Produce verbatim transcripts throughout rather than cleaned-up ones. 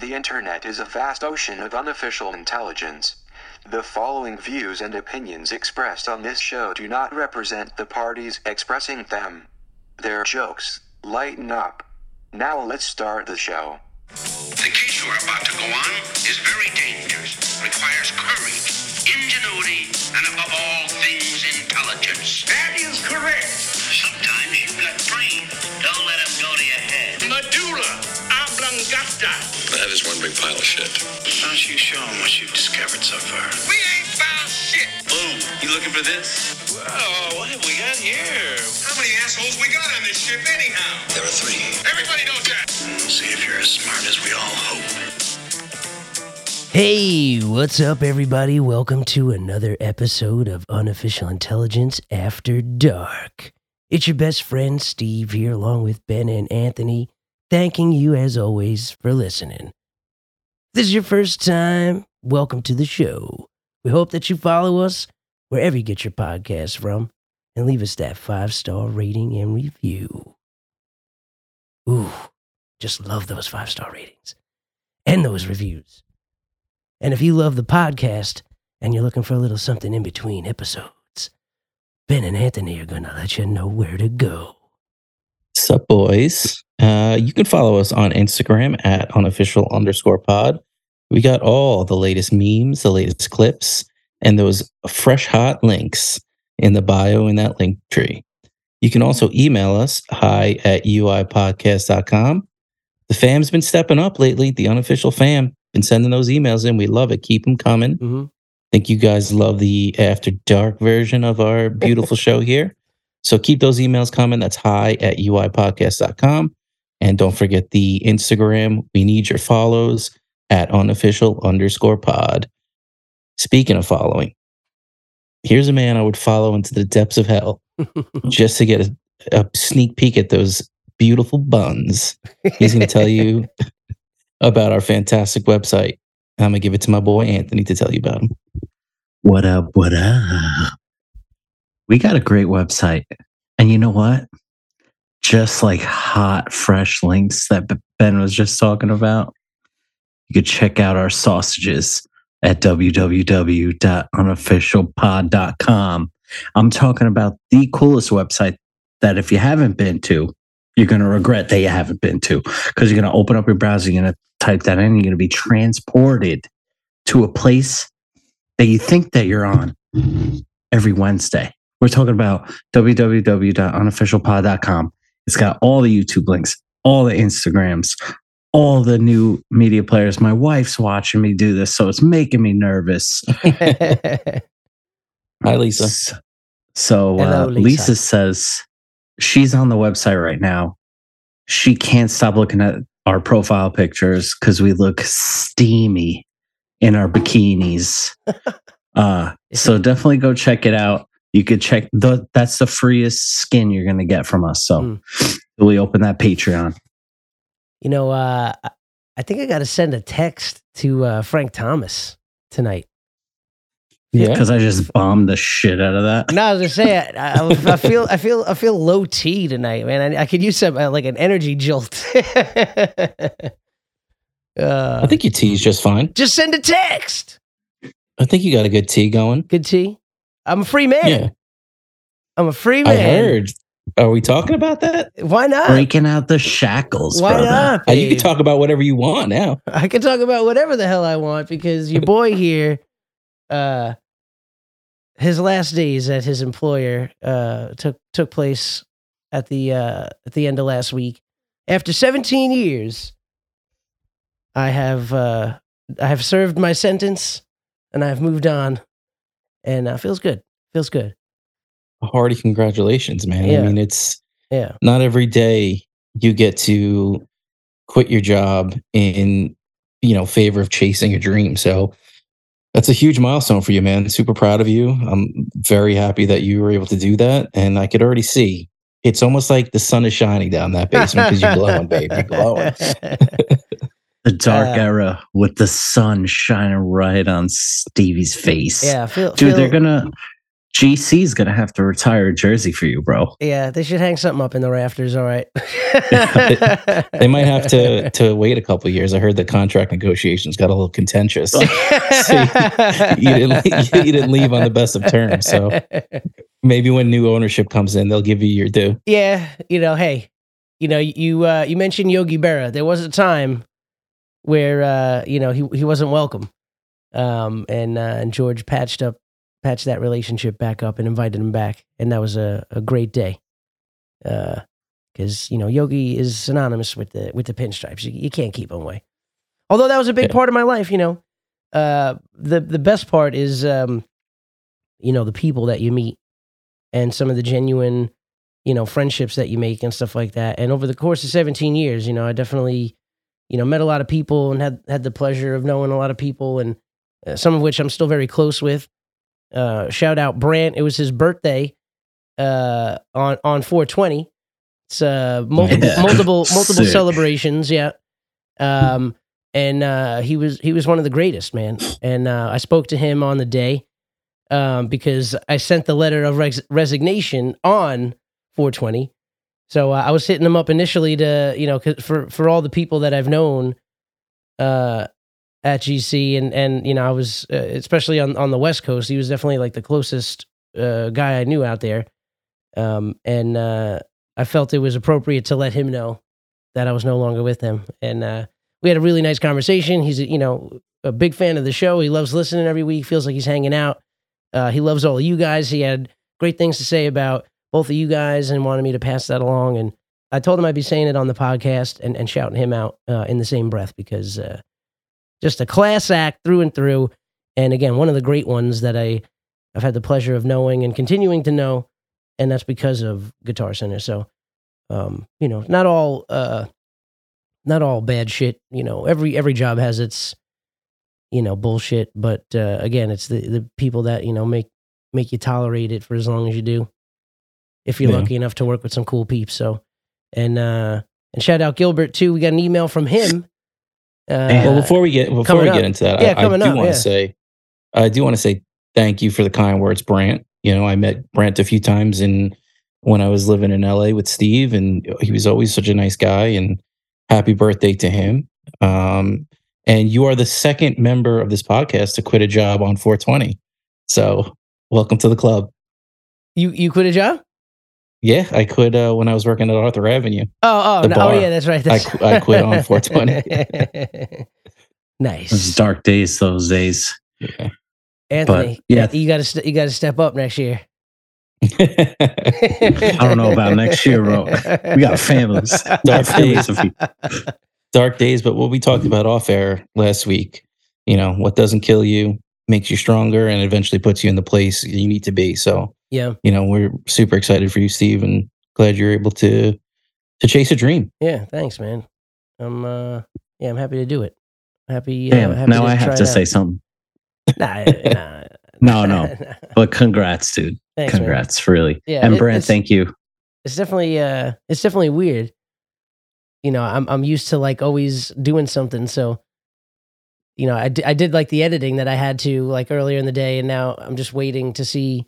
The internet is a vast ocean of unofficial intelligence. The following views and opinions expressed on this show do not represent the parties expressing them. They're jokes. Lighten up. Now let's start the show. The case you are about to go on is very dangerous, requires courage, ingenuity, and above all things, intelligence. That is correct. Sometimes you've got brains. Don't let them go to your head. Medulla oblongata. That is one big pile of shit. Why don't you show them what you've discovered so far? We ain't found shit. Boom. You looking for this? Whoa, what have we got here? How many assholes we got on this ship anyhow? There are three. Everybody knows that. See if you're as smart as we all hope. Hey, what's up, everybody? Welcome to another episode of Unofficial Intelligence After Dark. It's your best friend, Steve, here along with Ben and Anthony, thanking you, as always, for listening. If this is your first time, welcome to the show. We hope that you follow us wherever you get your podcast from and leave us that five-star rating and review. Ooh. Just love those five-star ratings and those reviews. And if you love the podcast and you're looking for a little something in between episodes, Ben and Anthony are going to let you know where to go. Sup, boys. Uh, you can follow us on Instagram at unofficial underscore pod. We got all the latest memes, the latest clips, and those fresh hot links in the bio in that link tree. You can also email us, hi at uipodcast dot com. The fam's been stepping up lately. The unofficial fam been sending those emails in. We love it. Keep them coming. Mm-hmm. Think you guys love the after dark version of our beautiful show here. So keep those emails coming. That's hi at uipodcast dot com. And don't forget the Instagram. We need your follows at unofficial underscore pod. Speaking of following, here's a man I would follow into the depths of hell just to get a, a sneak peek at those beautiful buns. He's going to tell you about our fantastic website. I'm going to give it to my boy Anthony to tell you about him. What up, what up? We got a great website. And you know what? Just like hot, fresh links that Ben was just talking about, you could check out our sausages at w w w dot unofficial pod dot com. I'm talking about the coolest website that if you haven't been to, you're going to regret that you haven't been to, because you're going to open up your browser, you're going to type that in, and you're going to be transported to a place that you think that you're on every Wednesday. We're talking about w w w dot unofficial pod dot com. It's got all the YouTube links, all the Instagrams, all the new media players. My wife's watching me do this, so it's making me nervous. Hi, Lisa. So uh, Hello, Lisa. Lisa says... she's on the website right now. She can't stop looking at our profile pictures because we look steamy in our bikinis. Uh, so definitely go check it out. You could check. The, that's the freest skin you're going to get from us. So mm. we open that Patreon. You know, uh, I think I got to send a text to uh, Frank Thomas tonight. Yeah, because I just bombed the shit out of that. No, I was gonna say I, I, I feel I feel I feel low T tonight, man. I, I could use some uh, like an energy jolt. uh, I think your tea is just fine. Just send a text. I think you got a good tea going. Good tea. I'm a free man. Yeah. I'm a free man. I heard. Are we talking about that? Why not? Breaking out the shackles. Why brother. not? Babe? You can talk about whatever you want now. I can talk about whatever the hell I want because your boy here. Uh, his last days at his employer uh, took took place at the uh, at the end of last week. After seventeen years, I have uh, I have served my sentence, and I have moved on, and uh, feels good. Feels good. Hearty congratulations, man! Yeah. I mean, it's yeah. Not every day you get to quit your job in you know favor of chasing a dream. So. That's a huge milestone for you, man. Super proud of you. I'm very happy that you were able to do that. And I could already see it's almost like the sun is shining down that basement because you're glowing, babe. You're glowing. The dark uh, era with the sun shining right on Stevie's face. Yeah, feel, dude, feel, they're gonna G C's going to have to retire a jersey for you, bro. Yeah, they should hang something up in the rafters, all right. they, they might have to, to wait a couple of years. I heard the contract negotiations got a little contentious. So you, you, didn't, you didn't leave on the best of terms. So maybe when new ownership comes in, they'll give you your due. Yeah, you know, hey, you know, you uh, you mentioned Yogi Berra. There was a time where, uh, you know, he, he wasn't welcome. Um, and, uh, and George patched up patched that relationship back up and invited him back. And that was a, a great day. Uh, cause you know, Yogi is synonymous with the, with the pinstripes. You, you can't keep him away. Although that was a big yeah. part of my life, you know, uh, the, the best part is, um, you know, the people that you meet and some of the genuine, you know, friendships that you make and stuff like that. And over the course of seventeen years, you know, I definitely, you know, met a lot of people and had, had the pleasure of knowing a lot of people, and uh, some of which I'm still very close with. Uh, shout out Brant. It was his birthday uh, on, on four twenty. It's uh, multiple, yeah. multiple, multiple Sick. celebrations. Yeah. Um, and uh, he was, he was one of the greatest, man. And uh, I spoke to him on the day um, because I sent the letter of res- resignation on four twenty. So uh, I was hitting him up initially to, you know, for, for all the people that I've known, uh, at G C, and, and, you know, I was, uh, especially on, on the West Coast, he was definitely like the closest uh, guy I knew out there. Um, and uh, I felt it was appropriate to let him know that I was no longer with him. And uh, we had a really nice conversation. He's, you know, a big fan of the show. He loves listening every week, feels like he's hanging out. Uh, he loves all of you guys. He had great things to say about both of you guys and wanted me to pass that along. And I told him I'd be saying it on the podcast and, and shouting him out uh, in the same breath, because uh, just a class act through and through. And again, one of the great ones that I, I've had the pleasure of knowing and continuing to know. And that's because of Guitar Center. So, um, you know, not all, uh, not all bad shit, you know, every, every job has its, you know, bullshit. But, uh, again, it's the, the people that, you know, make, make you tolerate it for as long as you do, if you're yeah. lucky enough to work with some cool peeps. So, and, uh, and shout out Gilbert too. We got an email from him. Uh, well, before we get before we get up. into that, yeah, I, I do want to yeah. say, I do want to say thank you for the kind words, Brant. You know, I met Brant a few times, and when I was living in L A with Steve, and he was always such a nice guy. And happy birthday to him! Um, and you are the second member of this podcast to quit a job on four twenty. So welcome to the club. You you quit a job? Yeah, I quit uh, when I was working at Arthur Avenue. Oh, oh, no, oh yeah, that's right. That's... I, qu- I quit on four twenty. Nice. It was dark days those days. Yeah. Anthony, but, yeah. you got to st- you got to step up next year. I don't know about next year, bro. We got families. Dark days. Of dark days, but what we talked about off air last week, you know, what doesn't kill you makes you stronger and eventually puts you in the place you need to be. So, yeah, you know, we're super excited for you, Steve, and glad you're able to to chase a dream. Yeah, thanks, man. I'm uh, yeah, I'm happy to do it. Happy. Uh, Damn, happy now to I have to say out. something. Nah, nah, no, no, but congrats, dude. Thanks, congrats, man. Really. Yeah, and it, Brant, thank you. It's definitely uh, it's definitely weird. You know, I'm I'm used to like always doing something, so. You know, I, d- I did like the editing that I had to like earlier in the day, and now I'm just waiting to see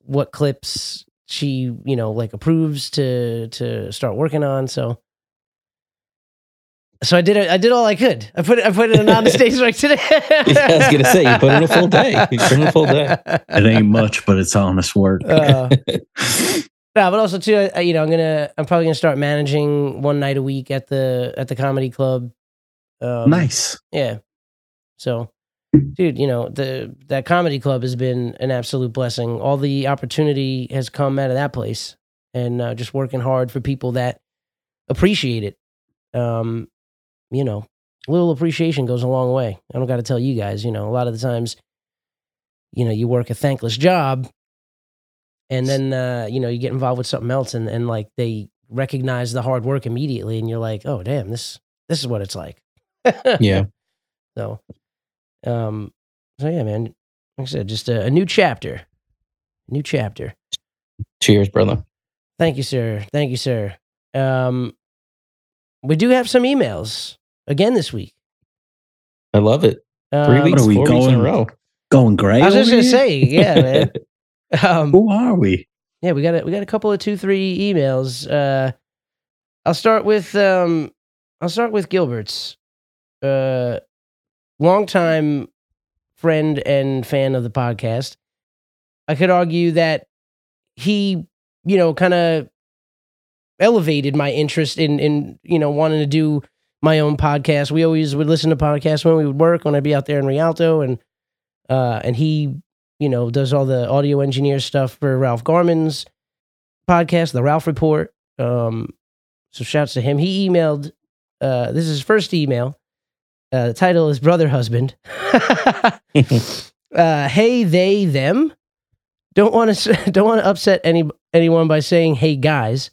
what clips she, you know, like approves to to start working on. So, so I did I did all I could. I put it, I put it in on the stage like today. Yeah, I was gonna say you put in a full day. You put in a full day. It ain't much, but it's honest work. uh, no, but also too, I, you know, I'm gonna I'm probably gonna start managing one night a week at the at the comedy club. Um, nice. Yeah. So, dude, you know, the that comedy club has been an absolute blessing. All the opportunity has come out of that place, and uh, just working hard for people that appreciate it. Um, you know, little appreciation goes a long way. I don't got to tell you guys, you know, a lot of the times, you know, you work a thankless job, and then, uh, you know, you get involved with something else, and, and like they recognize the hard work immediately, and you're like, oh, damn, this this is what it's like. Yeah. So, um, so yeah, man. Like I said, just a, a new chapter, new chapter. Cheers, brother. Thank you, sir. Thank you, sir. Um, we do have some emails again this week. I love it. Three um, weeks, what are we four going, weeks in a row. Going great. I was just gonna say, yeah, man. Um, Who are we? Yeah, we got a, we got a couple of two, three emails. Uh, I'll start with um, I'll start with Gilbert's, uh, longtime friend and fan of the podcast. I could argue that he, you know, kind of elevated my interest in in you know wanting to do my own podcast. We always would listen to podcasts when we would work, when I'd be out there in Rialto, and uh, and he, you know, does all the audio engineer stuff for Ralph Garman's podcast, The Ralph Report. Um, so shouts to him. He emailed, uh, this is his first email. Uh, the title is Brother Husband. uh, hey, they, them. Don't want to don't want to upset any anyone by saying, hey, guys.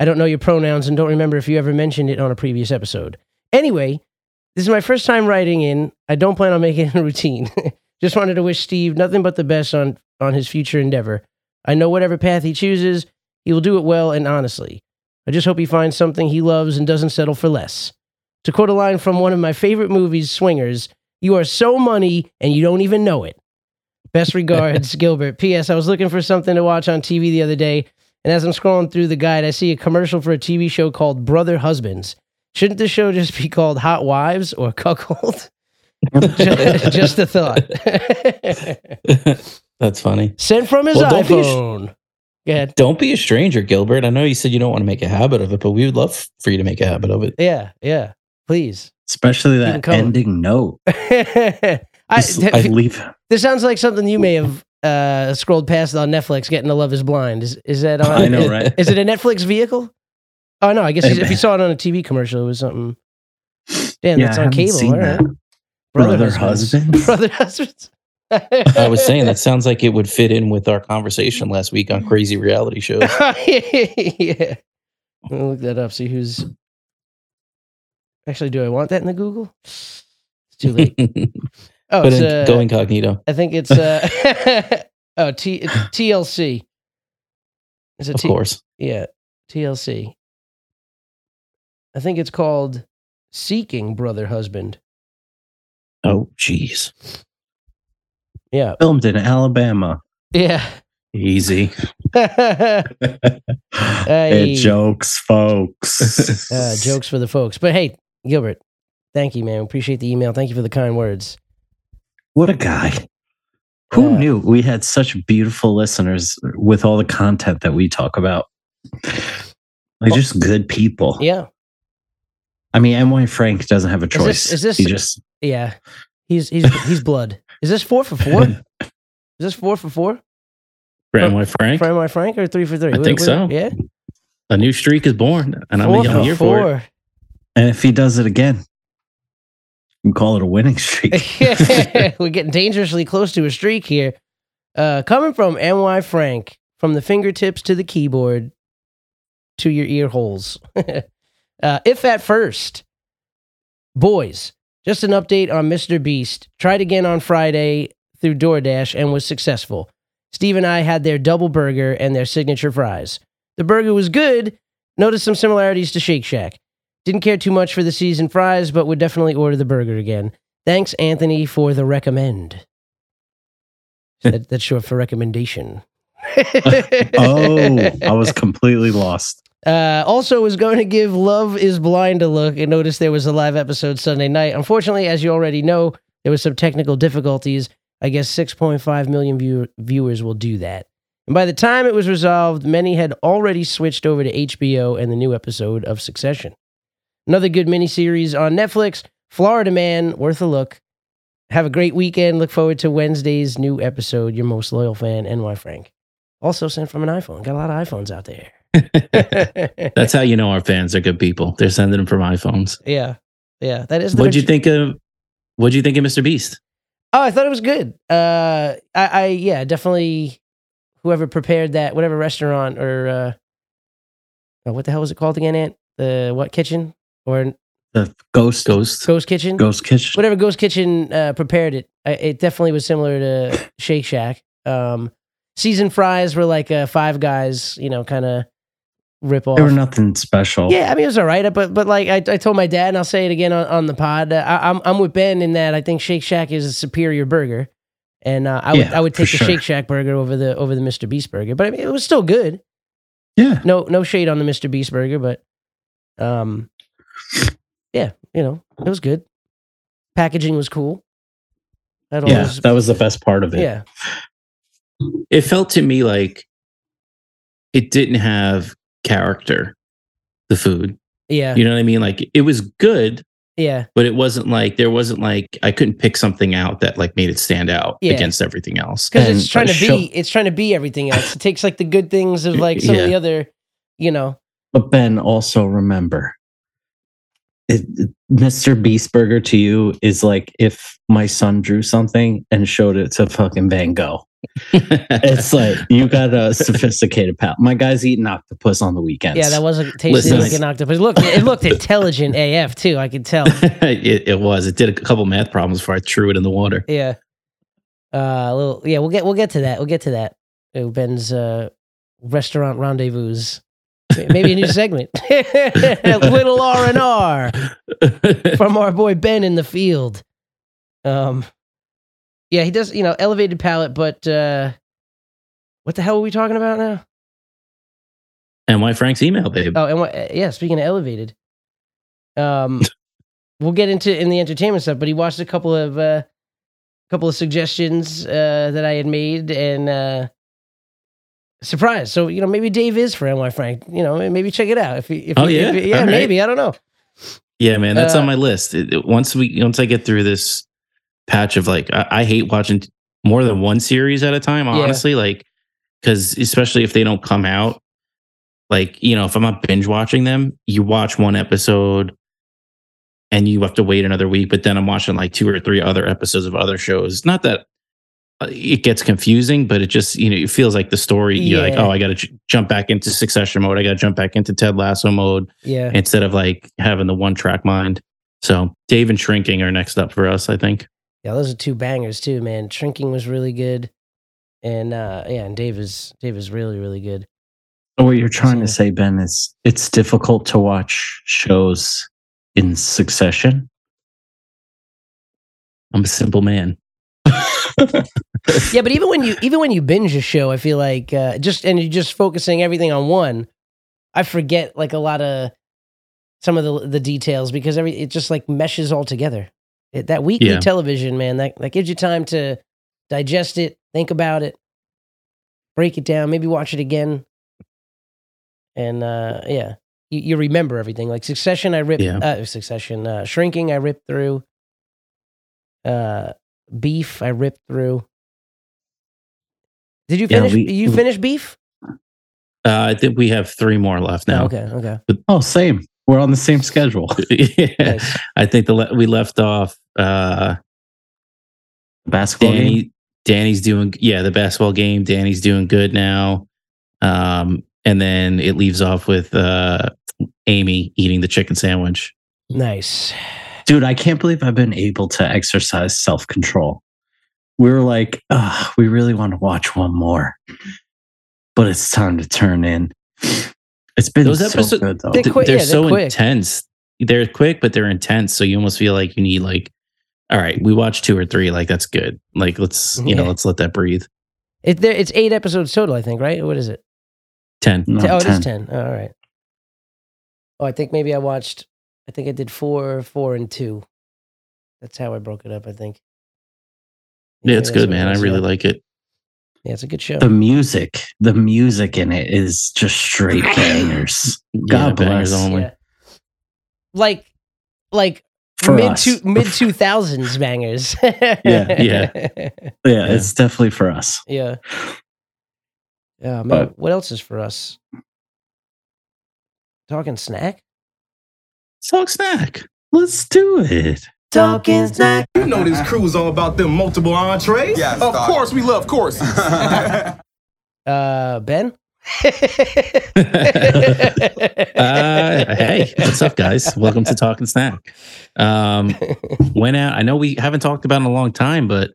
I don't know your pronouns and don't remember if you ever mentioned it on a previous episode. Anyway, this is my first time writing in. I don't plan on making it a routine. Just wanted to wish Steve nothing but the best on, on his future endeavor. I know whatever path he chooses, he will do it well and honestly. I just hope he finds something he loves and doesn't settle for less. To quote a line from one of my favorite movies, Swingers, you are so money and you don't even know it. Best regards, Gilbert. P S. I was looking for something to watch on T V the other day, and as I'm scrolling through the guide, I see a commercial for a T V show called Brother Husbands. Shouldn't the show just be called Hot Wives or Cuckold? just, just a thought. That's funny. Sent from his well, don't iPhone. Be a, Go ahead. Don't be a stranger, Gilbert. I know you said you don't want to make a habit of it, but we would love for you to make a habit of it. Yeah, yeah. Please. Especially that ending note. I, I leave. This sounds like something you may have uh scrolled past on Netflix, getting to Love is Blind. Is is that on? I know, is, right? Is it a Netflix vehicle? Oh, no, I guess if you saw it on a T V commercial, it was something. Damn, yeah, that's on cable. All right. That. Brother, Brother husbands. husbands. Brother husbands. I was saying that sounds like it would fit in with our conversation last week on crazy reality shows. Yeah. I'm gonna look that up, see who's... Actually, do I want that in the Google? It's too late. Oh, it's, in, uh, go incognito. I think it's... Uh, oh, T- TLC. Is it of T- course. Yeah, T L C. I think it's called Seeking Brother Husband. Oh, jeez. Yeah. Filmed in Alabama. Yeah. Easy. Hey. It jokes, folks. uh, jokes for the folks. But hey, Gilbert, thank you, man. Appreciate the email. Thank you for the kind words. What a guy. Who uh, knew we had such beautiful listeners with all the content that we talk about? Like, just good people. Yeah. I mean, M Y Frank doesn't have a choice. Is this, is this, he just... Yeah, he's he's he's blood. Is this four for four? Is this four for four? For M Y Frank? For M Y Frank or three for three? I what, think what, so. Yeah? A new streak is born, and four I'm here for, for it. And if he does it again, you can call it a winning streak. We're getting dangerously close to a streak here. Uh, coming from M Y Frank, from the fingertips to the keyboard, to your ear holes. uh, if at first, boys... Just an update on Mister Beast. Tried again on Friday through DoorDash and was successful. Steve and I had their double burger and their signature fries. The burger was good. Noticed some similarities to Shake Shack. Didn't care too much for the seasoned fries, but would definitely order the burger again. Thanks, Anthony, for the recommend. that, that's short for recommendation. Oh, I was completely lost. Uh, also was going to give Love is Blind a look and noticed there was a live episode Sunday night. Unfortunately, as you already know, there was some technical difficulties. I guess six point five million view- viewers will do that. And by the time it was resolved, many had already switched over to H B O and the new episode of Succession. Another good miniseries on Netflix, Florida Man, worth a look. Have a great weekend. Look forward to Wednesday's new episode. Your most loyal fan, N Y Frank. Also sent from an iPhone. Got a lot of iPhones out there. That's how you know our fans are good people. They're sending them from iPhones. Yeah, yeah. That is. What'd you think of? What'd you think of Mister Beast? Oh, I thought it was good. Uh, I, I yeah, definitely. Whoever prepared that, whatever restaurant or uh, oh, what the hell was it called again, Ant? The what kitchen or the ghost ghost ghost kitchen ghost kitchen whatever ghost kitchen uh, prepared it. I, it definitely was similar to Shake Shack. Um, seasoned fries were like uh, Five Guys, you know, kind of. Rip off. They were nothing special. Yeah, I mean it was all right, but but like I, I told my dad, and I'll say it again on, on the pod. Uh, I, I'm I'm with Ben in that I think Shake Shack is a superior burger, And uh, I yeah, would I would take the sure. Shake Shack burger over the over the Mister Beast burger, but I mean, it was still good. Yeah. No no shade on the Mister Beast burger, but um, yeah, you know, it was good. Packaging was cool. That yeah, always, that was the best part of it. Yeah. It felt to me like it didn't have character, the food. Yeah. You know what I mean? Like, it was good. Yeah. But it wasn't like, there wasn't like, I couldn't pick something out that like made it stand out yeah. against everything else. Because it's trying to show- be, it's trying to be everything else. It takes like the good things of like some yeah. of the other, you know. But Ben, also remember, it, it, Mister Beast burger to you is like if my son drew something and showed it to fucking Van Gogh. It's like, you got a sophisticated pal. My guy's eating octopus on the weekends. Yeah, that wasn't tasting like an octopus. Look, it looked intelligent A F too. I could tell. it, it was. It did a couple math problems before I threw it in the water. Yeah. Uh, a little. Yeah, we'll get we'll get to that. We'll get to that. Ben's uh, restaurant rendezvous. Maybe a new segment. Little R and R from our boy Ben in the field. Um. Yeah, he does, you know, elevated palate, but uh, what the hell are we talking about now? N Y Frank's email, babe. Oh, N Y, yeah, speaking of elevated. Um, we'll get into in the entertainment stuff, but he watched a couple of uh, couple of suggestions uh, that I had made, and uh, surprise. So, you know, maybe Dave is for N Y Frank. You know, maybe check it out. If, if Oh, you, yeah? If, yeah, All maybe. Right. I don't know. Yeah, man, that's uh, on my list. It, it, once we once I get through this patch of like, I, I hate watching t- more than one series at a time, honestly, yeah. like, because especially if they don't come out, like, you know, if I'm not binge watching them, you watch one episode and you have to wait another week, but then I'm watching like two or three other episodes of other shows. Not that uh, it gets confusing, but it just, you know, it feels like the story, yeah. you're like, oh, I got to j- jump back into Succession mode. I got to jump back into Ted Lasso mode yeah. instead of like having the one track mind. So Dave and Shrinking are next up for us, I think. Yeah, those are two bangers too, man. Shrinking was really good, and uh, yeah, and Dave is Dave is really really good. So what you're trying so, to say, Ben, is it's difficult to watch shows in succession? I'm a simple man. Yeah, but even when you even when you binge a show, I feel like uh, just and you're just focusing everything on one. I forget like a lot of some of the the details because every it just like meshes all together. It, that weekly yeah. television, man, that, that gives you time to digest it, think about it, break it down, maybe watch it again. And, uh, yeah, you, you remember everything. Like Succession, I ripped, yeah. uh, Succession, uh, Shrinking, I ripped through. Uh, Beef, I ripped through. Did you finish, yeah, we, you finish Beef? Uh, I think we have three more left now. Oh, okay, okay. But, oh, same. We're on the same schedule. yeah. nice. I think the le- we left off uh, basketball Danny, game. Danny's doing yeah the basketball game. Danny's doing good now, um, and then it leaves off with uh, Amy eating the chicken sandwich. Nice, dude! I can't believe I've been able to exercise self-control. We were like, oh, we really want to watch one more, but it's time to turn in. It's been those so episodes, good, though. They're, quick, they're, yeah, they're so quick. intense. They're quick, but they're intense. So you almost feel like you need like, all right, we watched two or three. Like, that's good. Like, let's, you yeah. know, let's let that breathe. It, there, it's eight episodes total, I think, right? What is it? Ten. No, ten. Oh, ten. It is ten. Oh, all right. Oh, I think maybe I watched, I think I did four, four, and two. That's how I broke it up, I think. Yeah, yeah it's good, man. I really like it. Yeah, it's a good show. The music, the music in it is just straight bangers. God yeah, bless. Bangers only. Yeah. Like, like mid two, mid two thousands bangers. yeah, yeah, yeah. It's definitely for us. Yeah. Yeah, man. But what else is for us? Talking snack. Let's talk snack. Let's do it. Talking snack. You know this crew is all about them multiple entrees. Yeah, of course we love courses. uh, Ben. uh, hey, what's up, guys? Welcome to Talking Snack. Um, went out. I know we haven't talked about it in a long time, but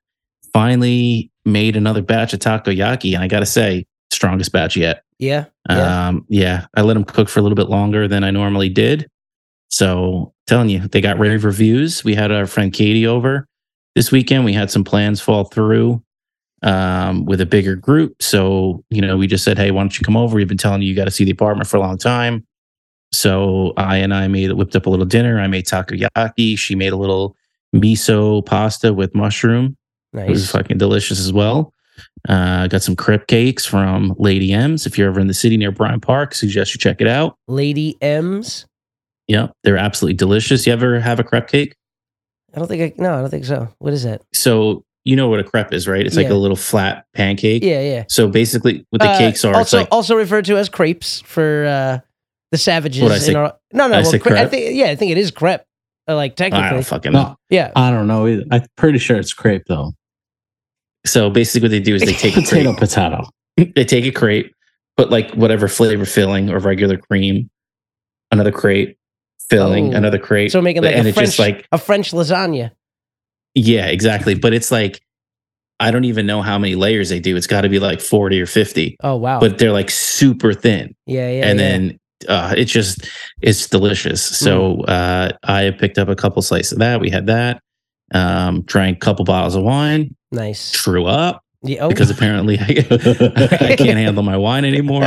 finally made another batch of takoyaki, and I gotta say, strongest batch yet. Yeah. Yeah. Um, yeah. I let them cook for a little bit longer than I normally did. So, telling you, they got rave reviews. We had our friend Katie over this weekend. We had some plans fall through. um, with a bigger group. So, you know, we just said, hey, why don't you come over? We've been telling you, you got to see the apartment for a long time. So I and I made whipped up a little dinner. I made takoyaki. She made a little miso pasta with mushroom. Nice. It was fucking delicious as well. Uh, got some crepe cakes from Lady M's. If you're ever in the city near Bryant Park, suggest you check it out. Lady M's? Yeah, they're absolutely delicious. You ever have a crepe cake? I don't think I, no, I don't think so. What is that? So you know what a crepe is, right? It's yeah. like a little flat pancake. Yeah, yeah. So basically what the uh, cakes are. Also, it's like, also referred to as crepes for uh, the savages. What, I say, in our, no, no. I, well, say crepe? I think, yeah, I think it is crepe. Like technically. I don't fucking know. Yeah. I don't know either. I'm pretty sure it's crepe though. So basically what they do is they take a potato, potato. They take a crepe, put like whatever flavor filling or regular cream, another crepe, filling, oh. another crepe. So making like, and a, it's French, just like a French lasagna. Yeah, exactly. But it's like, I don't even know how many layers they do. It's got to be like forty or fifty. Oh, wow. But they're like super thin. Yeah, yeah. And yeah. then uh, it's just, it's delicious. So mm. uh, I picked up a couple slices of that. We had that. Um, drank a couple bottles of wine. Nice. Threw up yeah, oh. because apparently I, I can't handle my wine anymore.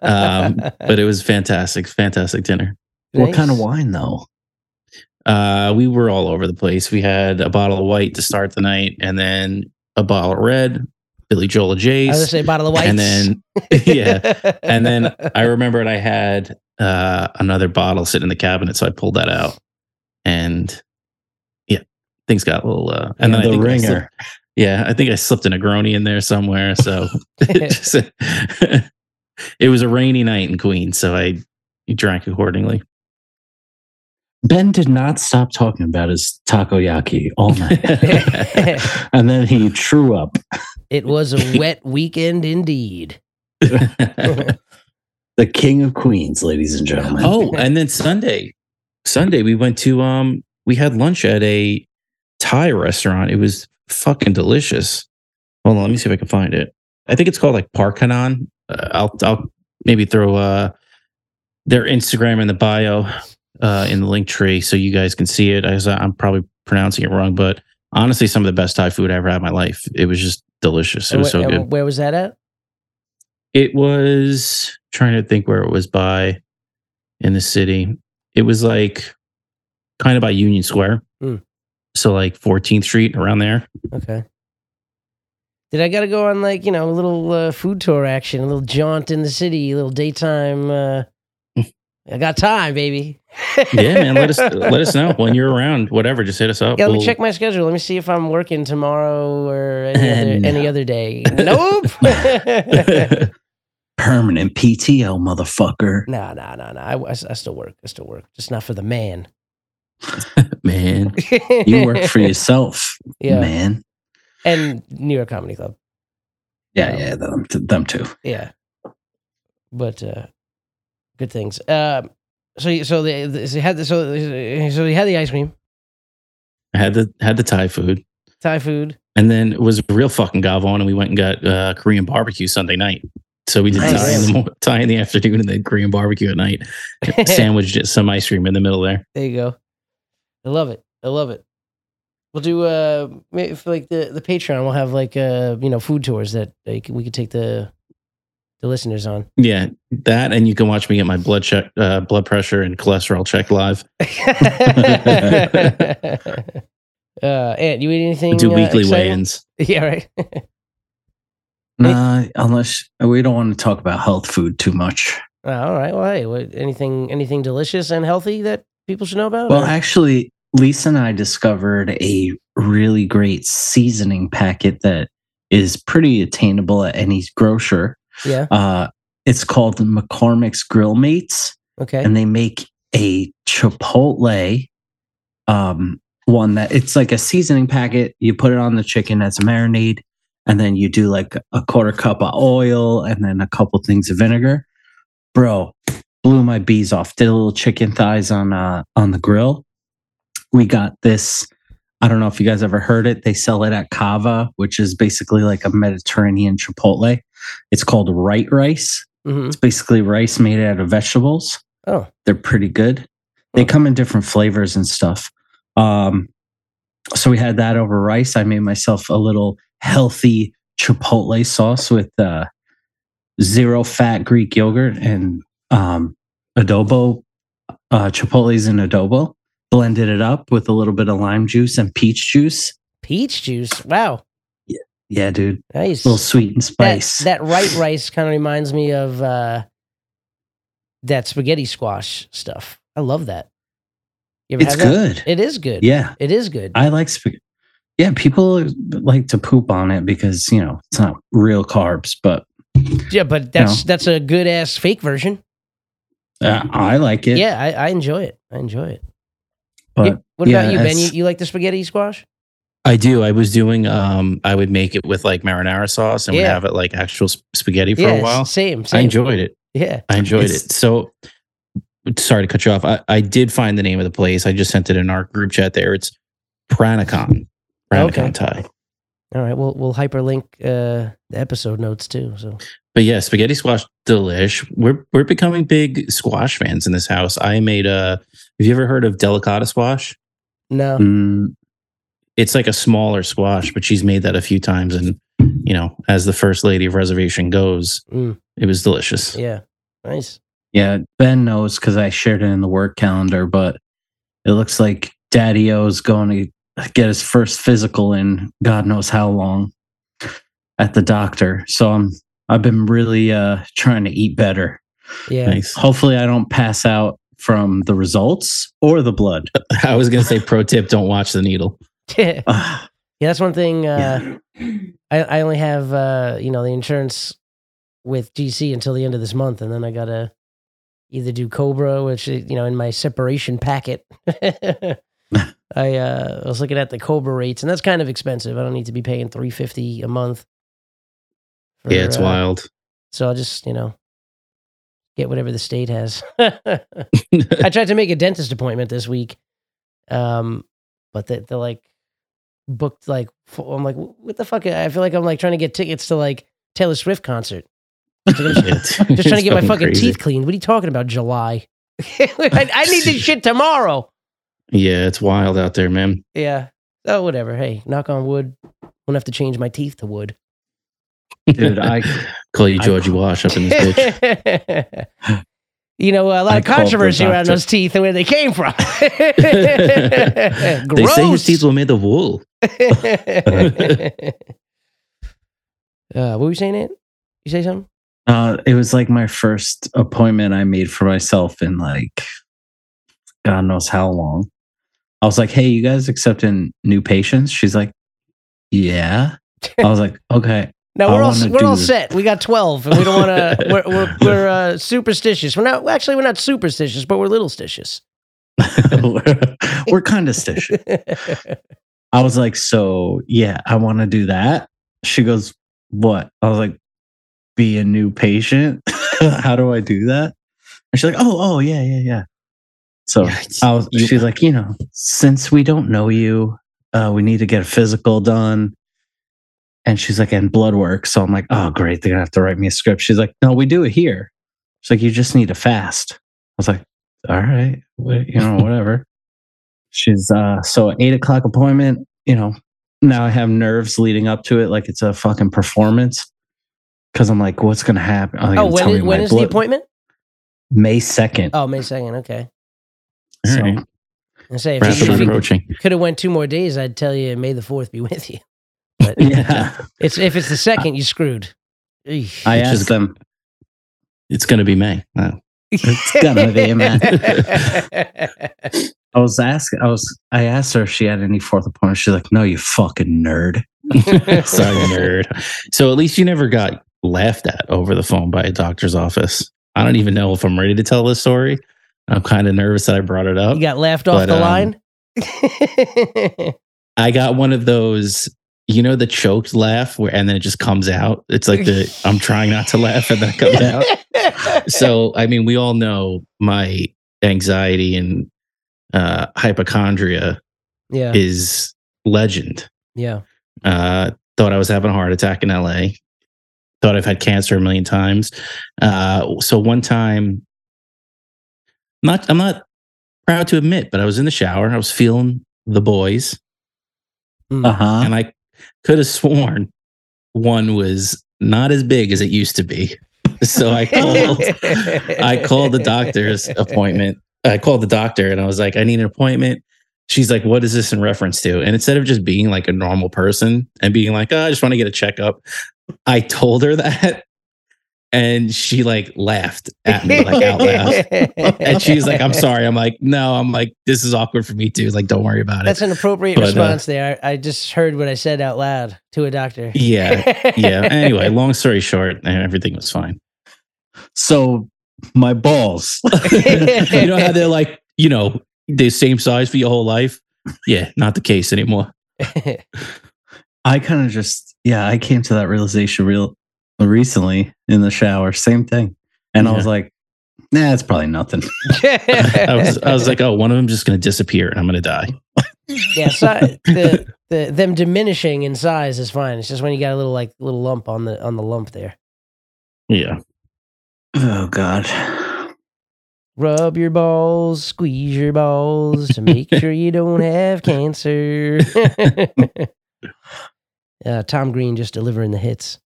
Um, but it was fantastic, fantastic dinner. Nice. What kind of wine though? Uh, we were all over the place. We had a bottle of white to start the night, and then a bottle of red, Billy Joel Jace. I was going to say bottle of white, and then yeah, and then I remembered I had uh, another bottle sitting in the cabinet, so I pulled that out, and yeah, things got a little. Uh, and, and then the I think ringer. I slipped, yeah, I think I slipped a Negroni in there somewhere. So it, just, it was a rainy night in Queens, so I drank accordingly. Ben did not stop talking about his takoyaki all night. And then he threw up. It was a wet weekend indeed. The king of Queens, ladies and gentlemen. Oh, and then Sunday. Sunday, we went to, um, we had lunch at a Thai restaurant. It was fucking delicious. Hold on, let me see if I can find it. I think it's called like Parkhanan. Uh, I'll, I'll maybe throw uh, their Instagram in the bio. Uh, in the link tree, so you guys can see it. I was, I'm probably pronouncing it wrong, but honestly, some of the best Thai food I ever had in my life. It was just delicious. It was so good. Where was that at? It was, trying to think where it was by in the city. It was like kind of by Union Square. Mm. So like fourteenth street around there. Okay. Did I got to go on like, you know, a little uh, food tour action, a little jaunt in the city, a little daytime, uh, I got time, baby. Yeah, man. Let us let us know when you're around. Whatever, just hit us up. Yeah, let me we'll... check my schedule. Let me see if I'm working tomorrow or any other, no. any other day. Nope. Permanent P T O, motherfucker. No, no, no, no. I, I, I still work. I still work. Just not for the man. Man, you work for yourself, yeah. man. And New York Comedy Club. Yeah, um, yeah, them, them too. Yeah, but. uh Good things. Uh, so, so they, they had the, so so you had the ice cream. I had the had the Thai food. Thai food, and then it was a real fucking gavon, and we went and got uh, Korean barbecue Sunday night. So we did nice. Thai in the morning, Thai in the afternoon, and then Korean barbecue at night. Sandwiched some ice cream in the middle there. There you go. I love it. I love it. We'll do uh, for like the the Patreon. We'll have like uh, you know, food tours that like, we could take the. The listeners on. Yeah, that, and you can watch me get my blood check, uh, blood pressure and cholesterol check live. uh, Ant, you eat anything? Do uh, weekly exciting? weigh-ins. Yeah, right. Nah, unless we don't want to talk about health food too much. Uh, all right. Well, hey, what, anything, anything delicious and healthy that people should know about? Well, or? actually, Lisa and I discovered a really great seasoning packet that is pretty attainable at any grocer. Yeah, uh, it's called McCormick's Grill Mates. Okay, and they make a Chipotle um, one that it's like a seasoning packet. You put it on the chicken as a marinade, and then you do like a quarter cup of oil and then a couple things of vinegar. Bro, blew my bees off. Did a little chicken thighs on uh, on the grill. We got this. I don't know if you guys ever heard it. They sell it at Cava, which is basically like a Mediterranean Chipotle. It's called white rice. Mm-hmm. It's basically rice made out of vegetables. Oh, they're pretty good. They come in different flavors and stuff. Um, so we had that over rice. I made myself a little healthy chipotle sauce with uh, zero fat Greek yogurt and um, adobo, uh, chipotles and adobo. Blended it up with a little bit of lime juice and peach juice. Peach juice? Wow. Yeah, yeah, dude. Nice. A little sweet and spice. That, that white rice kind of reminds me of uh, that spaghetti squash stuff. I love that. It's good. That? It is good. Yeah. It is good. I like spaghetti. Yeah, people like to poop on it because, you know, it's not real carbs, but... Yeah, but that's you know. that's a good-ass fake version. Uh, I like it. Yeah, I, I enjoy it. I enjoy it. But, yeah. What yeah, about you, Ben? You, you like the spaghetti squash? I do. I was doing, um, I would make it with like marinara sauce and yeah. would have it like actual sp- spaghetti for yeah, a while. Same, same. I enjoyed it. Yeah. I enjoyed it's, it. So, sorry to cut you off. I, I did find the name of the place. I just sent it in our group chat there. It's Pranicon. Pranicon okay. Thai. All right. We'll, we'll hyperlink uh, the episode notes too. So. But yeah, spaghetti squash, delish. We're we're becoming big squash fans in this house. I made a... Have you ever heard of delicata squash? No. Mm, it's like a smaller squash, but she's made that a few times. And, you know, as the first lady of reservation goes, mm. it was delicious. Yeah. Nice. Yeah. Ben knows because I shared it in the work calendar, but it looks like Daddy O's going to get his first physical in God knows how long at the doctor. So I'm, I've been really uh, trying to eat better. Yeah. Nice. Hopefully I don't pass out from the results or the blood. I was going to say, pro tip, don't watch the needle. Yeah, yeah that's one thing. Uh, yeah. I, I only have, uh, you know, the insurance with G C until the end of this month. And then I got to either do Cobra, which, you know, in my separation packet, I uh, was looking at the Cobra rates and that's kind of expensive. I don't need to be paying three hundred fifty dollars a month. For, yeah, it's uh, wild. So I'll just, you know, get whatever the state has. I tried to make a dentist appointment this week, um, but they, they're like booked. Like for, I'm like, what the fuck? I feel like I'm like trying to get tickets to like Taylor Swift concert. Just, just trying to get my fucking crazy. teeth cleaned. What are you talking about? July? I, I need this shit tomorrow. Yeah, it's wild out there, man. Yeah. Oh, whatever. Hey, knock on wood. Won't have to change my teeth to wood. Dude, I call you Georgie I, Wash up in this bitch. You know, a lot I of controversy around those teeth and where they came from. Gross. They say his teeth were made of wool. uh, what were you saying, Nate? You say something? Uh, it was like my first appointment I made for myself in like, God knows how long. I was like, hey, you guys accepting new patients? She's like, yeah. I was like, okay. No, we're all we're all this. set. We got twelve, and we don't want to. We're we're, we're uh, superstitious. We're not actually we're not superstitious, but we're little stitious. we're we're kind of stitious. I was like, so yeah, I want to do that. She goes, what? I was like, be a new patient. How do I do that? And she's like, oh, oh, yeah, yeah, yeah. So yeah, I was. You, she's like, you know, since we don't know you, uh, we need to get a physical done. And she's like, and blood work. So I'm like, oh, great. They're going to have to write me a script. She's like, no, we do it here. She's like, you just need to fast. I was like, all right, you know, whatever. She's uh, so eight o'clock appointment, you know, now I have nerves leading up to it. Like it's a fucking performance. Cause I'm like, what's going to happen? Oh, when is, when is blood- the appointment? May second. Oh, May second. Okay. All so, right. I say, if Rapidly you, approaching. you could have went two more days, I'd tell you May the fourth be with you. But yeah. it's if it's the second, you screwed. Eesh. I asked them. It's gonna be May. Oh. It's gonna be May. I was asking. I was. I asked her if she had any fourth appointment. She's like, "No, you fucking nerd." Sorry, nerd. So at least you never got laughed at over the phone by a doctor's office. I don't even know if I'm ready to tell this story. I'm kind of nervous that I brought it up. You got laughed off but, the um, line. I got one of those. You know the choked laugh where and then it just comes out. It's like the I'm trying not to laugh and then it comes out. So I mean, we all know my anxiety and uh, hypochondria yeah. is legend. Yeah, uh, thought I was having a heart attack in L A. Thought I've had cancer a million times. Uh, so one time, not I'm not proud to admit, but I was in the shower. I was feeling the boys, uh huh, and I. Could have sworn one was not as big as it used to be. So I called, I called the doctor's appointment. I called the doctor and I was like, I need an appointment. She's like, what is this in reference to? And instead of just being like a normal person and being like, oh, I just want to get a checkup, I told her that. And she like laughed at me, like out loud. And she's like, I'm sorry. I'm like, no, I'm like, this is awkward for me too. Like, don't worry about it. That's an appropriate but, response uh, there. I just heard what I said out loud to a doctor. Yeah. Yeah. Anyway, long story short, everything was fine. So my balls, you know how they're like, you know, the same size for your whole life. Yeah. Not the case anymore. I kind of just, yeah, I came to that realization real recently in the shower, same thing. And yeah. I was like, nah, it's probably nothing. I was, I was like, oh, one of them's just going to disappear and I'm going to die. Yeah. So the, the, them diminishing in size is fine. It's just when you got a little, like little lump on the, on the lump there. Yeah. Oh God. Rub your balls, squeeze your balls to make sure you don't have cancer. uh, Tom Green just delivering the hits.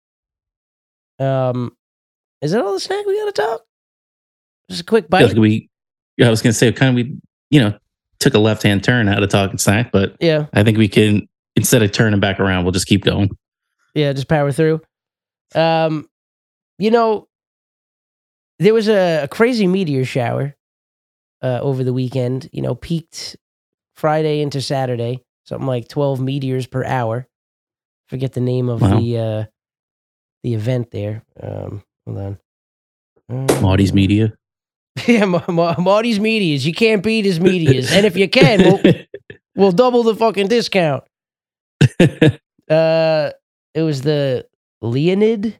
Um, is that all the snack we gotta talk? Just a quick bite. We, I was gonna say, kind of we, you know, took a left-hand turn out of talking snack, but yeah, I think we can, instead of turning back around, we'll just keep going. Yeah, just power through. Um, you know, there was a, a crazy meteor shower uh, over the weekend. You know, peaked Friday into Saturday, something like twelve meteors per hour. Forget the name of wow. the. Uh, The event there. Um, hold on. Um, Marty's Media. Yeah, Ma- Ma- Marty's Medias. You can't beat his medias. And if you can, we'll, we'll double the fucking discount. Uh, it was the Leonid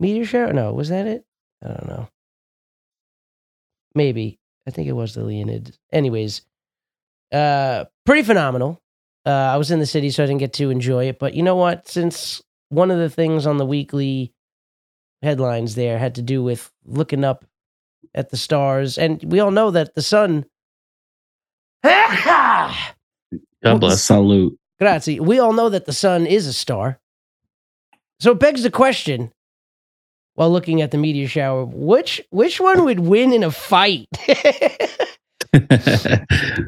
Meteor Shower? No, was that it? I don't know. Maybe. I think it was the Leonid. Anyways, uh, pretty phenomenal. Uh, I was in the city, so I didn't get to enjoy it. But you know what? Since one of the things on the weekly headlines there had to do with looking up at the stars. And we all know that the sun... God bless. Salute. Grazie. We all know that the sun is a star. So it begs the question, while looking at the meteor shower, which which one would win in a fight?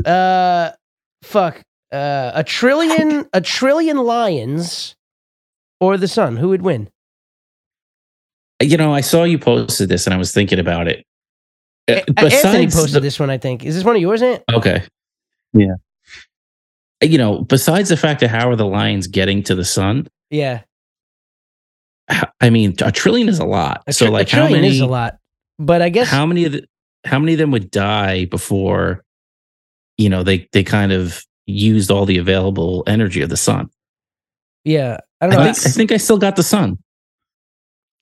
uh, fuck. Uh, a trillion, a trillion lions... or the sun, who would win? You know, I saw you posted this and I was thinking about it. A- Anthony posted the- this one, I think. Is this one of yours, Ant? Okay. Yeah. You know, besides the fact of how are the lions getting to the sun? Yeah. I mean, a trillion is a lot. A tr- so like a trillion how many is a lot. But I guess how many of the, how many of them would die before, you know, they they kind of used all the available energy of the sun? Yeah. I don't know. I think, I think I still got the sun.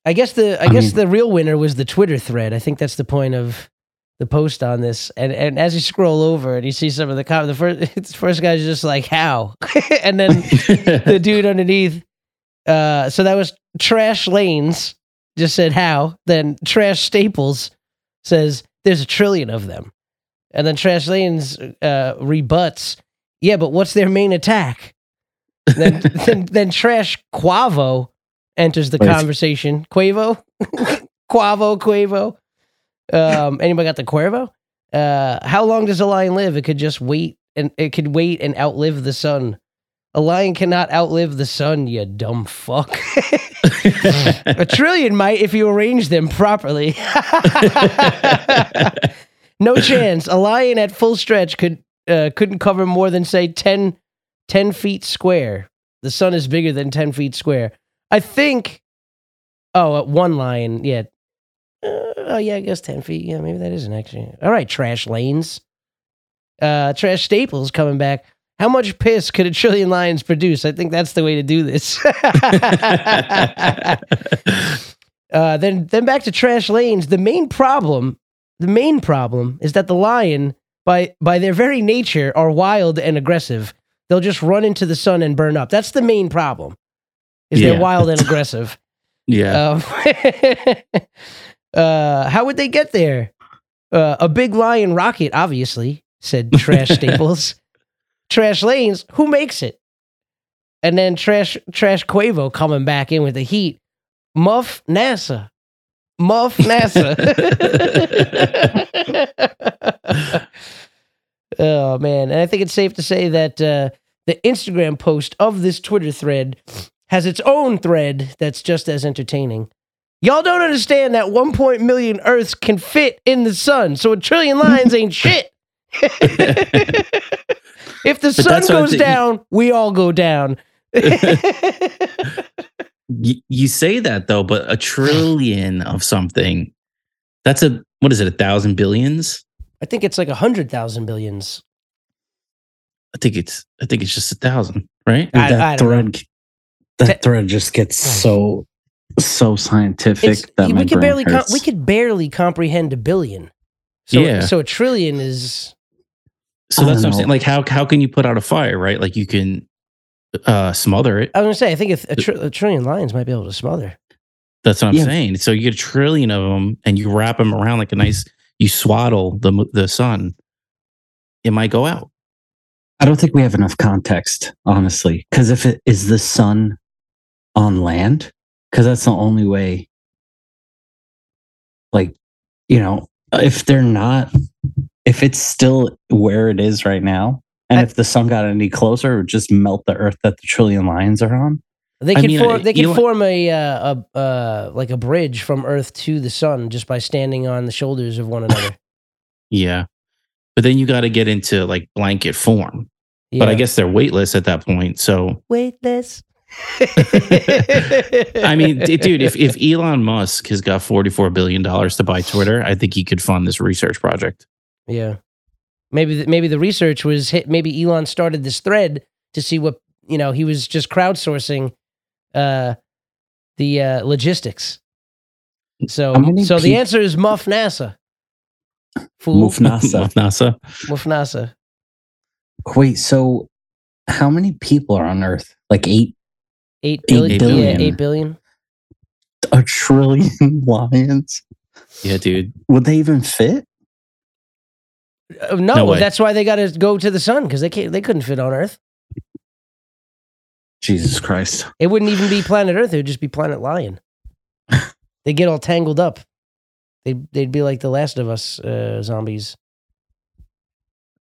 I guess the I, I guess mean, the real winner was the Twitter thread. I think that's the point of the post on this. And and as you scroll over and you see some of the comments, the first the first guy's just like, how? And then the dude underneath. Uh, so that was Trash Lanes just said how. Then Trash Staples says there's a trillion of them. And then Trash Lanes uh, rebuts, yeah, but what's their main attack? then, then, then Trash Quavo enters the Wait. conversation. Quavo, Quavo, Quavo. Um, anybody got the Cuervo? Uh, how long does a lion live? It could just wait, and it could wait and outlive the sun. A lion cannot outlive the sun, you dumb fuck. A trillion might if you arrange them properly. No chance. A lion at full stretch could uh, couldn't cover more than say ten. ten feet square. The sun is bigger than ten feet square. I think, oh, one lion, yeah. Uh, oh, yeah, I guess ten feet. Yeah, maybe that isn't actually. All right, Trash Lanes. Uh, Trash Staples coming back. How much piss could a trillion lions produce? I think that's the way to do this. uh, then, then back to Trash Lanes. The main problem, the main problem is that the lion, by, by their very nature, are wild and aggressive. They'll just run into the sun and burn up. That's the main problem. Is yeah. they're wild and aggressive. Yeah. Um, uh, how would they get there? Uh, a big lion rocket, obviously, said Trash Staples. Trash Lanes, who makes it? and then Trash Trash Quavo coming back in with the heat. Muff NASA. Muff NASA. Oh, man. And I think it's safe to say that uh, the Instagram post of this Twitter thread has its own thread that's just as entertaining. Y'all don't understand that one point million Earths can fit in the sun, so a trillion lines ain't shit. If the but sun goes th- down, we all go down. you, you say that, though, but a trillion of something, that's a, what is it, a thousand billions? I think it's like a hundred thousand billions. I think it's, I think it's just a thousand, right? I, that I thread, know. that thread just gets so... so scientific it's, that my we could barely com- we could barely comprehend a billion. So, yeah. So a trillion is. So that's what I'm saying. Like how how can you put out a fire, right? Like you can uh, smother it. I was gonna say I think a, a, tr- a trillion lions might be able to smother. That's what I'm yeah. saying. So you get a trillion of them, and you wrap them around like a nice. You swaddle the the sun. It might go out. I don't think we have enough context, honestly, because if it is the sun on land. Because that's the only way, like, you know, if they're not, if it's still where it is right now, and I, if the sun got any closer, it would just melt the earth that the trillion lions are on. They could form, they could form a, uh, a uh, like a bridge from Earth to the sun just by standing on the shoulders of one another. Yeah. But then you got to get into, like, blanket form. Yeah. But I guess they're weightless at that point, so. Weightless. I mean, dude, if, if Elon Musk has got forty-four billion dollars to buy Twitter, I think he could fund this research project. Yeah. Maybe the, maybe the research was hit. Maybe Elon started this thread to see what, you know, he was just crowdsourcing uh, the uh, logistics. So so pe- the answer is Muff NASA. Fool. Muff NASA. Muff NASA. Muff NASA. Wait, so how many people are on Earth? Like eight? Eight billion. Eight billion. Yeah, eight billion. A trillion lions. Yeah, dude. Would they even fit? Uh, no, no that's why they got to go to the sun because they can't. They couldn't fit on Earth. Jesus Christ! It wouldn't even be planet Earth. It would just be planet Lion. They get all tangled up. They'd they'd be like the Last of Us uh, zombies.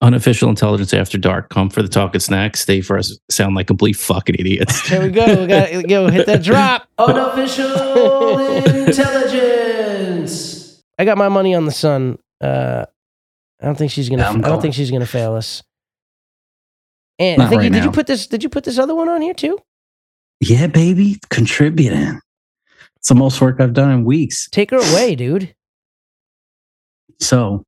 Unofficial Intelligence After Dark. Come for the talk and snacks. Stay for us. Sound like complete fucking idiots. There we go. We got go hit that drop. Unofficial Intelligence. I got my money on the sun. Uh, I don't think she's gonna. I'm I don't going. think she's gonna fail us. And I think right you, did you put this? Did you put this other one on here too? Yeah, baby, contributing. It's the most work I've done in weeks. Take her away, dude. So.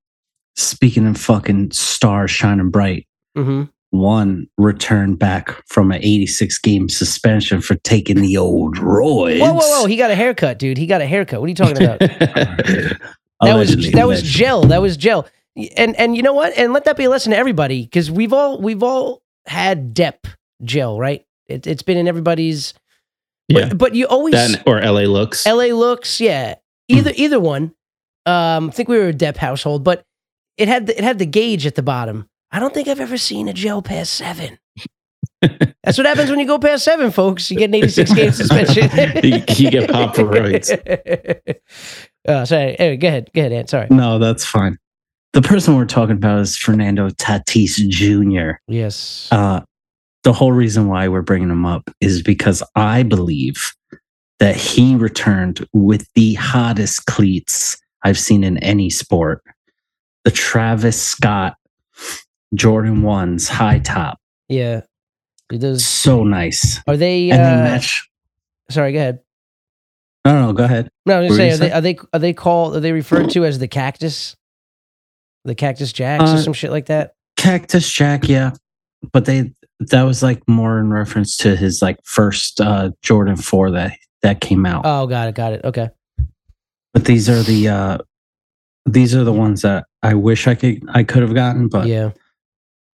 Speaking of fucking stars shining bright, mm-hmm. one returned back from an eighty-six game suspension for taking the old roids. Whoa, whoa, whoa. He got a haircut, dude. He got a haircut. What are you talking about? that allegedly, was that allegedly. was gel. That was gel. And and you know what? And let that be a lesson to everybody, because we've all we've all had Dep gel, right? It, it's been in everybody's yeah. but, but you always that, or L A Looks. L A Looks, yeah. Either either one. Um, I think we were a Dep household, but It had the, it had the gauge at the bottom. I don't think I've ever seen a gel past seven. That's what happens when you go past seven, folks. You get an eighty-six game suspension. you, you get popped for roids. Oh, sorry. Anyway, go ahead. Go ahead, Ant. Sorry. No, that's fine. The person we're talking about is Fernando Tatis Junior Yes. Uh, the whole reason why we're bringing him up is because I believe that he returned with the hottest cleats I've seen in any sport. The Travis Scott Jordan ones high top. Yeah. Dude, those, so nice. Are they and uh, they match Sorry, go ahead. No, no, go ahead. No, I was going to say are they, are they are they called are they referred to as the Cactus? The Cactus Jacks uh, or some shit like that? Cactus Jack, yeah. But they that was like more in reference to his like first uh, Jordan four that that came out. Oh, got it, got it. Okay. But these are the uh, these are the ones that I wish I could I could have gotten, but yeah,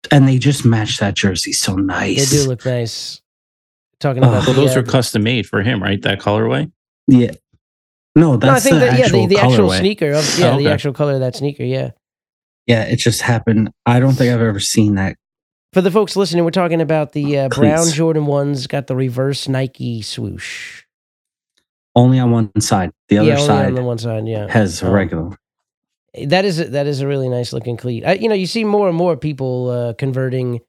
and they just match that jersey so nice. They do look nice. Talking about uh, well, those were custom made for him, right? That colorway. Yeah. No, that's no, I think the, that, actual yeah, the, the actual sneaker. Of, yeah, oh, okay. The actual color of that sneaker. Yeah. Yeah, it just happened. I don't think I've ever seen that For the folks listening, we're talking about the uh, brown Jordan ones, got the reverse Nike swoosh. Only on one side. The other yeah, only side, on the one side yeah. has um, regular. That is, a, that is a really nice looking cleat. I, you know, you see more and more people uh, converting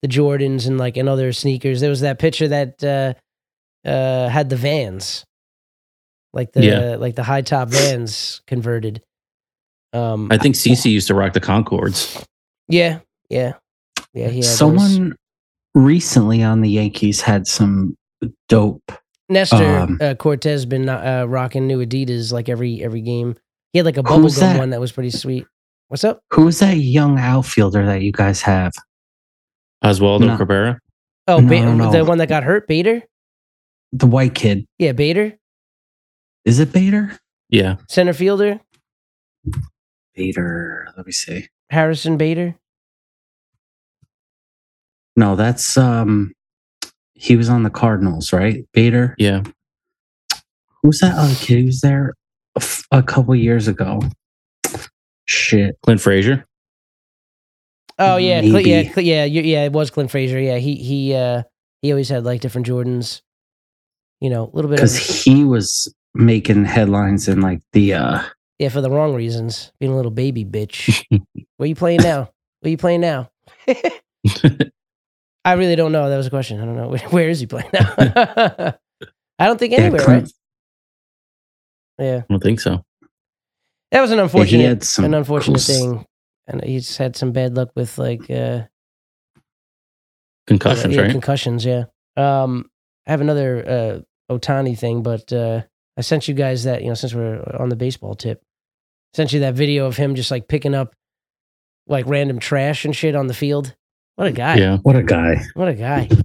the Jordans and like and other sneakers. There was that picture that uh, uh, had the Vans, like the yeah. like the high top Vans converted. Um, I think Cece used to rock the Concords. Yeah, yeah, yeah. He had Someone those. recently on the Yankees had some dope. Nestor um, uh, Cortez been uh, rocking new Adidas like every every game. He had like a bubblegum one that was pretty sweet. What's up? Who was that young outfielder that you guys have? Oswaldo no. Cabrera? Oh, no, Bader, no, no. the one that got hurt? Bader? The white kid. Yeah, Bader. Is it Bader? Yeah. Center fielder? Bader. Let me see. Harrison Bader? No, that's... um, he was on the Cardinals, right? Bader? Yeah. Who was that other kid? He was there... a couple years ago. Shit. Clint Frazier? Oh, yeah. Cl- yeah, cl- yeah, yeah, it was Clint Frazier. Yeah, he he uh, he always had, like, different Jordans. You know, a little bit of... Because he was making headlines in, like, the... Uh... Yeah, for the wrong reasons. Being a little baby bitch. What are you playing now? What are you playing now? I really don't know. That was a question. I don't know. Where is he playing now? I don't think anywhere, yeah, Clint- right? Yeah, I don't think so. That was an unfortunate, yeah, an unfortunate cool... thing, and he's had some bad luck with like uh, concussions, uh, yeah, right? Concussions, yeah. Um, I have another uh, Otani thing, but uh, I sent you guys that, you know, since we're on the baseball tip, I sent you that video of him just like picking up like random trash and shit on the field. What a guy! Yeah, what a guy! What a guy! M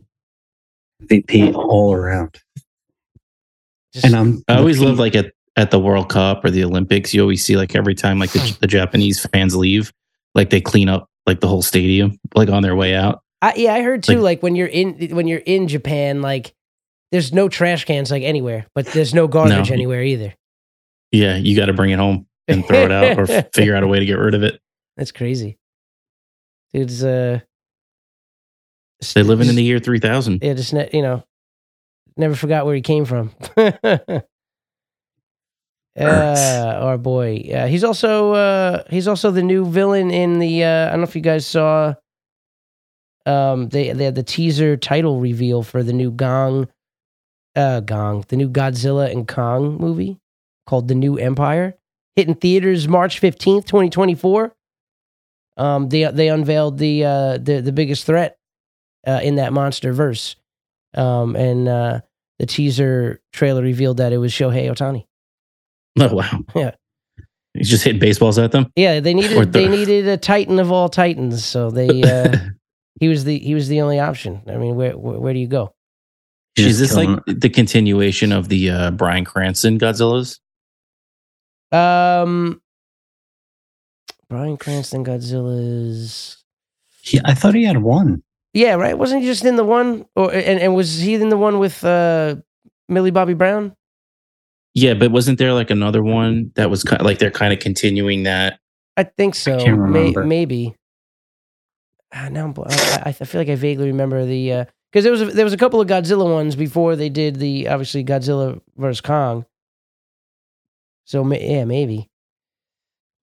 V P all around. Just, and I'm. I always love like a. At the World Cup or the Olympics, you always see like every time like the, the Japanese fans leave, like they clean up like the whole stadium like on their way out. I, yeah, I heard too. Like, like when you're in when you're in Japan, like there's no trash cans like anywhere, but there's no garbage no. anywhere either. Yeah, you got to bring it home and throw it out or f- figure out a way to get rid of it. That's crazy, dude's. Uh, they living in the year three thousand. Yeah, just ne- you know, never forgot where he came from. Uh, our boy. Uh, he's also uh, he's also the new villain in the. Uh, I don't know if you guys saw. Um, they they had the teaser title reveal for the new Gong, uh, Gong, the new Godzilla and Kong movie called The New Empire, hitting theaters March fifteenth, twenty twenty-four. Um, they they unveiled the uh, the the biggest threat uh, in that monster verse, um, and uh, the teaser trailer revealed that it was Shohei Ohtani. Oh wow! Yeah, he's just hitting baseballs at them. Yeah, they needed they needed a Titan of all Titans, so they uh, he was the he was the only option. I mean, where where, where do you go? Just Is this like him. the continuation of the uh, Bryan Cranston Godzillas? Um, Bryan Cranston Godzillas. He, I thought he had one. Yeah, right. Wasn't he just in the one? Or and and was he in the one with uh, Millie Bobby Brown? Yeah, but wasn't there like another one that was kind of, like they're kind of continuing that? I think so. I May- maybe. Uh, now I, I feel like I vaguely remember the because uh, there was a, there was a couple of Godzilla ones before they did the obviously Godzilla versus Kong. So yeah, maybe.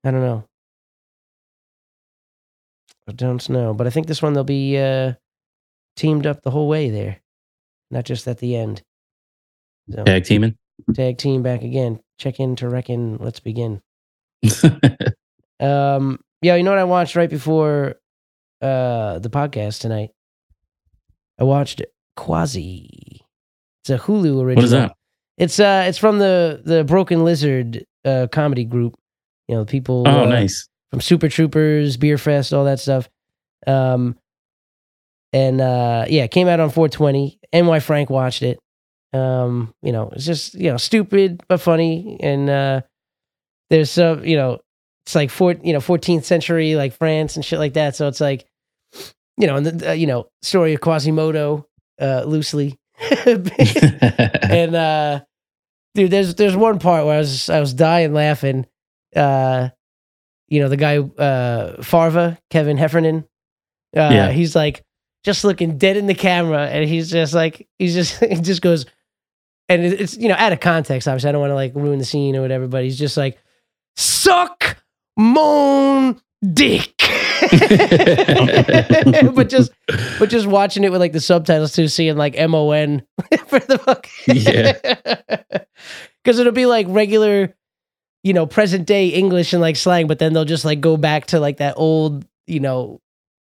I don't know. I don't know, but I think this one they'll be uh, teamed up the whole way there, not just at the end. So. Tag teaming. Tag team back again. Check in to reckon. Let's begin. um, yeah, you know what I watched right before uh, the podcast tonight? I watched Quasi. It's a Hulu original. What is that? It's uh, it's from the the Broken Lizard uh, comedy group. You know, people. Oh, uh, nice. From Super Troopers, Beer Fest, all that stuff. Um, and uh, yeah, it came out on four twenty. N Y Frank watched it. Um, you know, it's just, you know, stupid, but funny. And, uh, there's some, you know, it's like four, you know, fourteenth century, like France and shit like that. So it's like, you know, and the, uh, you know, story of Quasimodo, uh, loosely. And, uh, dude, there's, there's one part where I was, I was dying laughing. Uh, you know, the guy, uh, Farva, Kevin Heffernan, uh, yeah. he's like, just looking dead in the camera, and he's just like, he's just, it just goes, and it's, you know, out of context, obviously. I don't want to like ruin the scene or whatever, but he's just like, suck, moan, dick. but just, but just watching it with like the subtitles too, seeing like M O N for the book. Yeah. Because it'll be like regular, you know, present day English and like slang, but then they'll just like go back to like that old, you know,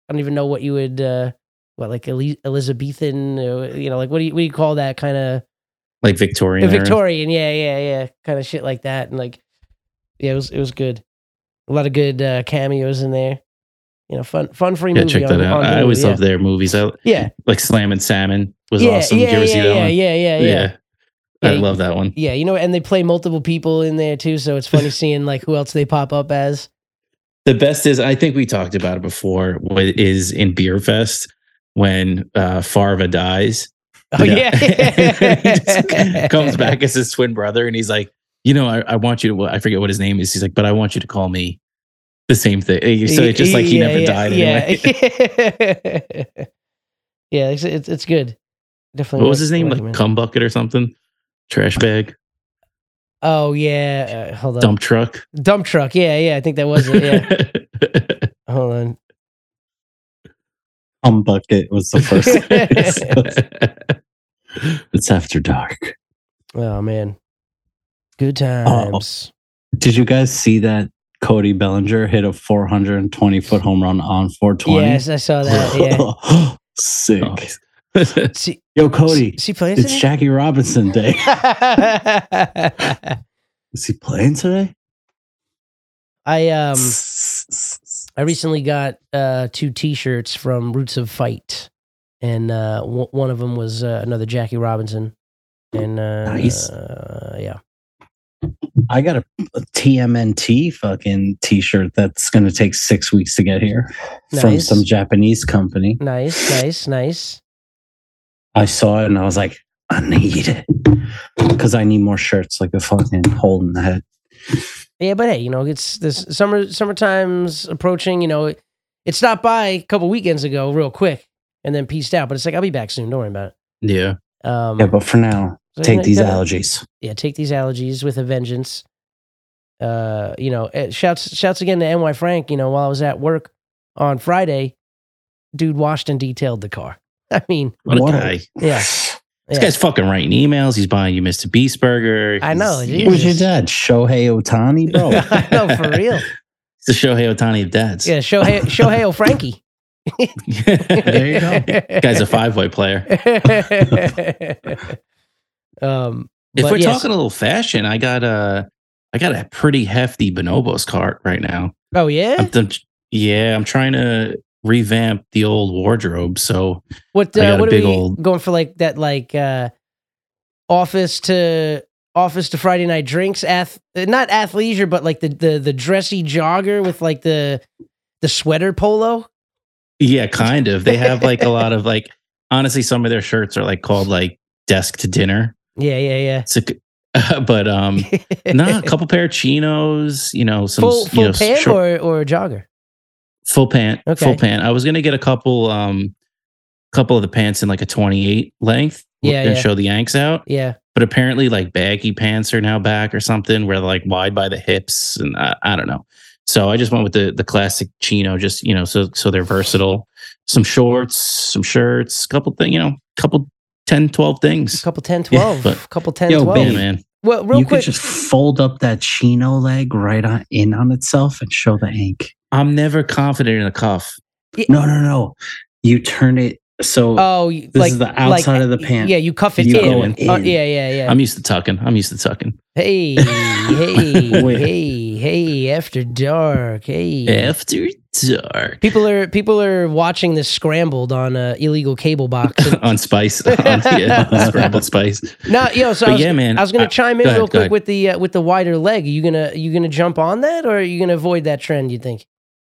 I don't even know what you would, uh, what, like Elizabethan, or, you know, like what do you, what do you call that kind of? Like Victorian. Victorian, yeah, yeah, yeah. Kind of shit like that. And like, yeah, it was, it was good. A lot of good uh, cameos in there. You know, fun, fun free yeah, movie. Yeah, check that on, out. On I always movie, love yeah. their movies. I, yeah. Like Slam and Salmon was yeah, awesome. Yeah, yeah, yeah, yeah, yeah, yeah, yeah. Yeah, I you, love that one. Yeah, you know, and they play multiple people in there too, so it's funny seeing like who else they pop up as. The best is, I think we talked about it before, what is in Beer Fest when uh, Farva dies. Oh, you know? Yeah. He just comes back as his twin brother, and he's like, you know, I, I want you to, I forget what his name is. He's like, but I want you to call me the same thing. So it's just like he yeah, never yeah, died anyway. Yeah, yeah, it's, it's, it's good. Definitely. What was his name? Like Cumbucket or something? Trash bag. Oh, yeah. Uh, hold on. Dump truck. Dump truck. Yeah, yeah. I think that was it. Yeah. Hold on. Cumbucket was the first. It's after dark. Oh, man. Good times. Oh, did you guys see that Cody Bellinger hit a four hundred twenty foot home run on four twenty? Yes, I saw that. Yeah. Sick. Oh. She, Yo, Cody. She, she plays it's today? Jackie Robinson Day. Is he playing today? I um, I recently got uh, two T-shirts from Roots of Fight, and uh, w- one of them was uh, another Jackie Robinson, and uh, nice. Uh, yeah. I got a, a T M N T fucking T-shirt that's going to take six weeks to get here nice. From some Japanese company. Nice, nice, nice. I saw it and I was like, I need it because I need more shirts like a fucking hole in the head. Yeah, but hey, you know, it's this summer, summertime's approaching. You know, it, it stopped by a couple weekends ago real quick and then peaced out. But it's like, I'll be back soon. Don't worry about it. Yeah. Um, yeah, but for now, so take you know, these gotta, allergies. Yeah, take these allergies with a vengeance. Uh, you know, shouts, shouts again to N Y Frank. You know, while I was at work on Friday, dude washed and detailed the car. I mean, what a what guy. A, yeah. This yeah. guy's fucking writing emails. He's buying you Mister Beast Burger. I know. Who's your dad? Shohei Ohtani, bro. I know, for real. It's the Shohei Ohtani of dads. Yeah, Shohei, Shohei O'Frankie. There you go. Guy's a five-way player. um, if we're yes. talking a little fashion, I got a, I got a pretty hefty Bonobos cart right now. Oh, yeah? I'm th- yeah, I'm trying to... revamp the old wardrobe. So what, uh, I got what a big are we old... going for like that, like uh, office to office to Friday night drinks, ath not athleisure, but like the, the the dressy jogger with like the the sweater polo. Yeah, kind of. They have like a lot of like, honestly, some of their shirts are like called like desk to dinner. Yeah, yeah, yeah. So, uh, but um, nah, a couple pair of chinos, you know, some full, full you know, pant short- or or a jogger. Full pant, okay. Full pant. I was gonna get a couple, um, couple of the pants in like a twenty-eight length, yeah, and yeah. show the yanks out, yeah. But apparently, like baggy pants are now back or something, where they're like wide by the hips, and I, I don't know. So I just went with the the classic chino, just you know, so so they're versatile. Some shorts, some shirts, couple thing, you know, couple ten, twelve things, a couple ten, twelve, yeah, couple ten, yo, twelve, yeah, man. Well, real you quick, could just fold up that chino leg right on in on itself and show the ink. I'm never confident in a cuff. Yeah. No, no, no. You turn it so. Oh, this like, is the outside like, of the pant. Yeah, you cuff it you in. in. Oh, yeah, yeah, yeah. I'm used to tucking. I'm used to tucking. Hey, hey, hey, hey! After dark. Hey, after dark. People are people are watching this scrambled on a uh, illegal cable box and- on Spice on, yeah, on scrambled Spice. No, yo. So I was, yeah, man. I was gonna I, chime in go real ahead, quick ahead. with the uh, with the wider leg. Are you gonna you gonna jump on that, or are you gonna avoid that trend? You think?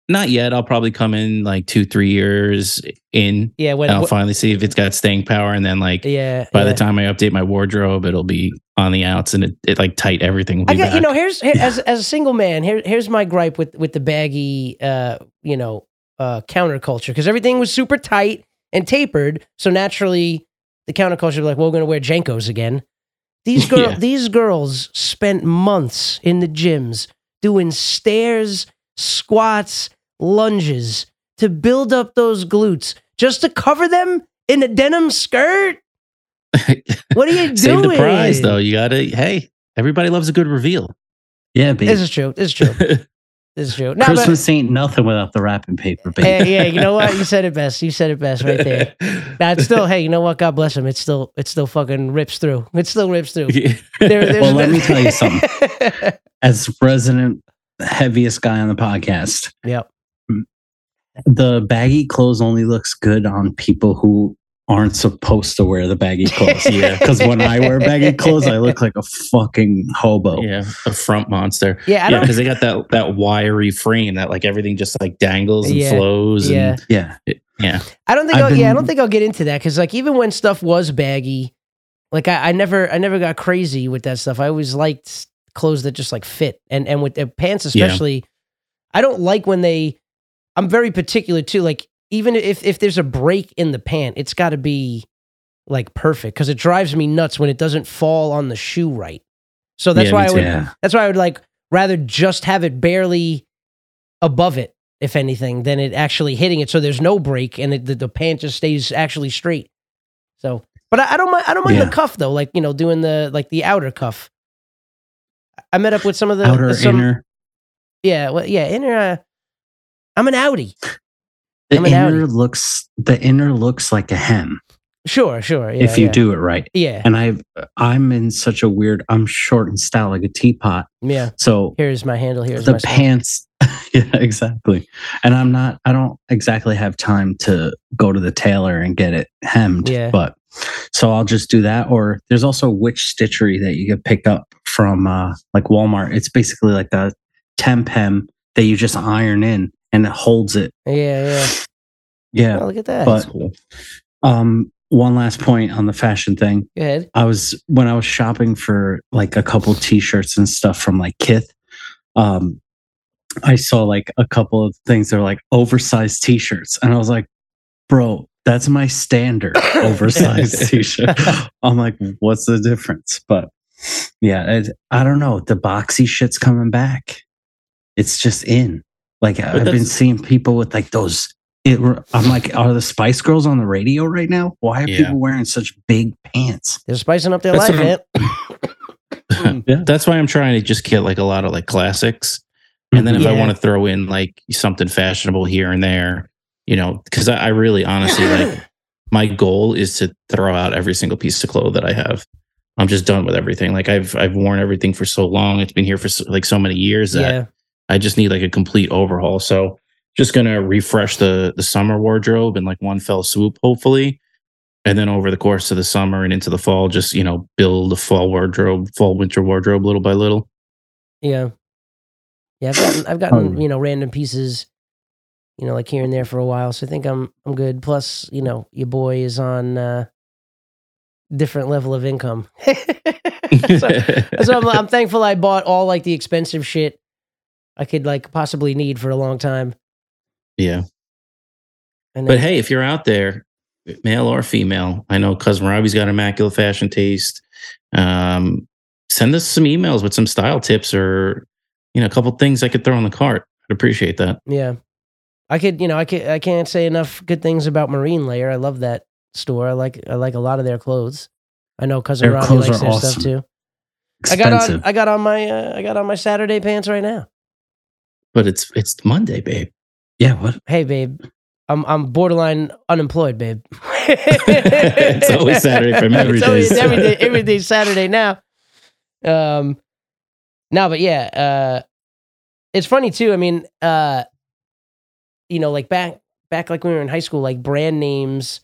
Not yet. I'll probably come in like two, three years in. Yeah, when, and I'll wh- finally see if it's got staying power, and then like yeah, by yeah. the time I update my wardrobe, it'll be on the outs, and it, it like tight everything. Will be I got back. You know. Here's here, yeah. as as a single man. Here here's my gripe with with the baggy, uh, you know, uh, counterculture because everything was super tight and tapered. So naturally, the counterculture be like, well, we're going to wear Jenkos again. These, girl- yeah. these girls spent months in the gyms doing stairs, squats, lunges to build up those glutes just to cover them in a denim skirt? What are you Save doing? Save the prize, though. You got to, hey, everybody loves a good reveal. Yeah, baby. This is true. This is true. This is true. No, Christmas but, ain't nothing without the wrapping paper, baby. Hey, yeah, you know what? You said it best. You said it best right there. Now, it's still, hey, you know what? God bless him. It's still, it still fucking rips through. It still rips through. Yeah. There, well, let me tell you something. As resident heaviest guy on the podcast, yep. The baggy clothes only looks good on people who aren't supposed to wear the baggy clothes. Yeah, because when I wear baggy clothes, I look like a fucking hobo. Yeah, a front monster. Yeah, yeah, because they got that that wiry frame that like everything just like dangles and yeah, flows. Yeah, and, yeah, yeah. I don't think. I'll, been, yeah, I don't think I'll get into that because like even when stuff was baggy, like I, I never, I never got crazy with that stuff. I always liked clothes that just like fit, and and with uh, pants especially. Yeah. I don't like when they. I'm very particular too. Like even if, if there's a break in the pant, it's got to be like perfect because it drives me nuts when it doesn't fall on the shoe right. So that's yeah, why I would. Yeah. That's why I would like rather just have it barely above it, if anything, than it actually hitting it. So there's no break and it, the, the pant just stays actually straight. So, but I, I don't mind. I don't mind yeah. the cuff though. Like you know, doing the like the outer cuff. I met up with some of the outer uh, some, inner. Yeah. Well. Yeah. Inner. Uh, I'm an outie. The an inner outie. looks the inner looks like a hem. Sure, sure. Yeah, if you yeah. do it right. Yeah. And I've I'm in such a weird I'm short and stout like a teapot. Yeah. So here's my handle, here's the my pants. Yeah, exactly. And I'm not I don't exactly have time to go to the tailor and get it hemmed. Yeah. But so I'll just do that. Or there's also witch stitchery that you can pick up from uh, like Walmart. It's basically like a temp hem that you just iron in. And it holds it. Yeah, yeah. Yeah. Oh, look at that. But cool. um, one last point on the fashion thing. Go ahead. I was when I was shopping for like a couple t-shirts and stuff from like Kith, um, I saw like a couple of things that were like oversized t-shirts. And I was like, bro, that's my standard oversized t-shirt. I'm like, what's the difference? But yeah, it, I don't know. The boxy shit's coming back. It's just in. Like, I've been seeing people with, like, those... It, I'm like, are the Spice Girls on the radio right now? Why are yeah. people wearing such big pants? They're spicing up their That's life, man. Yeah. That's why I'm trying to just get, like, a lot of, like, classics. And then if yeah. I want to throw in, like, something fashionable here and there, you know, because I, I really, honestly, like, my goal is to throw out every single piece of clothes that I have. I'm just done with everything. Like, I've I've worn everything for so long. It's been here for, so, like, so many years that... Yeah. I just need like a complete overhaul. So just going to refresh the the summer wardrobe in like one fell swoop, hopefully. And then over the course of the summer and into the fall, just, you know, build a fall wardrobe, fall winter wardrobe little by little. Yeah. Yeah. I've gotten, I've gotten you know, random pieces, you know, like here and there for a while. So I think I'm, I'm good. Plus, you know, your boy is on a uh, different level of income. so so I'm, I'm thankful I bought all like the expensive shit I could like possibly need for a long time. Yeah. And but hey, if you're out there, male or female, I know Cousin Robbie's got immaculate fashion taste. Um, send us some emails with some style tips or, you know, a couple things I could throw in the cart. I'd appreciate that. Yeah. I could, you know, I could, I can't say enough good things about Marine Layer. I love that store. I like, I like a lot of their clothes. I know Cousin their Robbie likes their awesome. stuff too. Expensive. I got on, I got on my, uh, I got on my Saturday pants right now. But it's it's Monday, babe. Yeah, what? Hey, babe. I'm I'm borderline unemployed, babe. It's always Saturday from every it's day. Always, every day, every day Saturday now. Um, no, but yeah, uh, it's funny too. I mean, uh, you know, like back back like when we were in high school, like brand names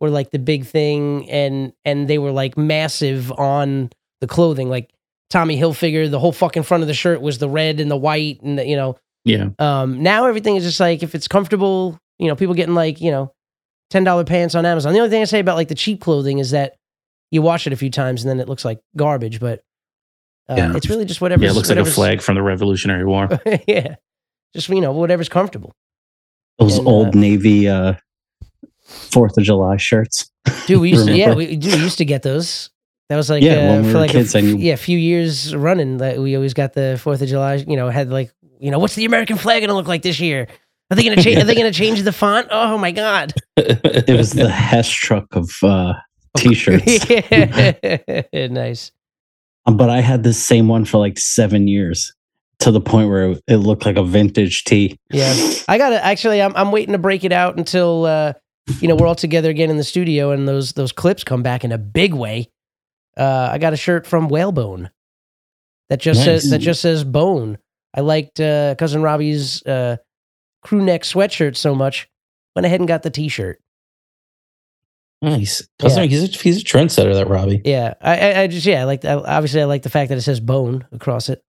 were like the big thing, and and they were like massive on the clothing, like. Tommy Hilfiger, the whole fucking front of the shirt was the red and the white and the, you know. Yeah. Um, now everything is just like, if it's comfortable, you know, people getting like, you know, ten dollars pants on Amazon. The only thing I say about like the cheap clothing is that you wash it a few times and then it looks like garbage, but uh, yeah. it's really just whatever. Yeah, it looks like a flag from the Revolutionary War. Yeah. Just, you know, whatever's comfortable. Those and, old uh, Navy uh, Fourth of July shirts. Dude, we used to, yeah, we, dude, we used to get those. That was like, yeah, uh, when we for were like kids, a f- I knew. yeah, few years running that we always got the Fourth of July. You know, had like, you know, what's the American flag gonna look like this year? Are they gonna change? Are they gonna change the font? Oh my god! It was the Hess truck of uh, t-shirts. Yeah. Nice. Um, but I had this same one for like seven years. To the point where it looked like a vintage tee. Yeah, I got it. Actually, I'm I'm waiting to break it out until uh, you know, we're all together again in the studio, and those those clips come back in a big way. Uh, I got a shirt from Whalebone that just nice. says that just says Bone. I liked uh, Cousin Robbie's uh, crew neck sweatshirt so much, went ahead and got the T-shirt. Nice. Yeah. Like, he's a, he's a trendsetter, that Robbie. Yeah, I, I, I just yeah, I like obviously I like the fact that it says Bone across it.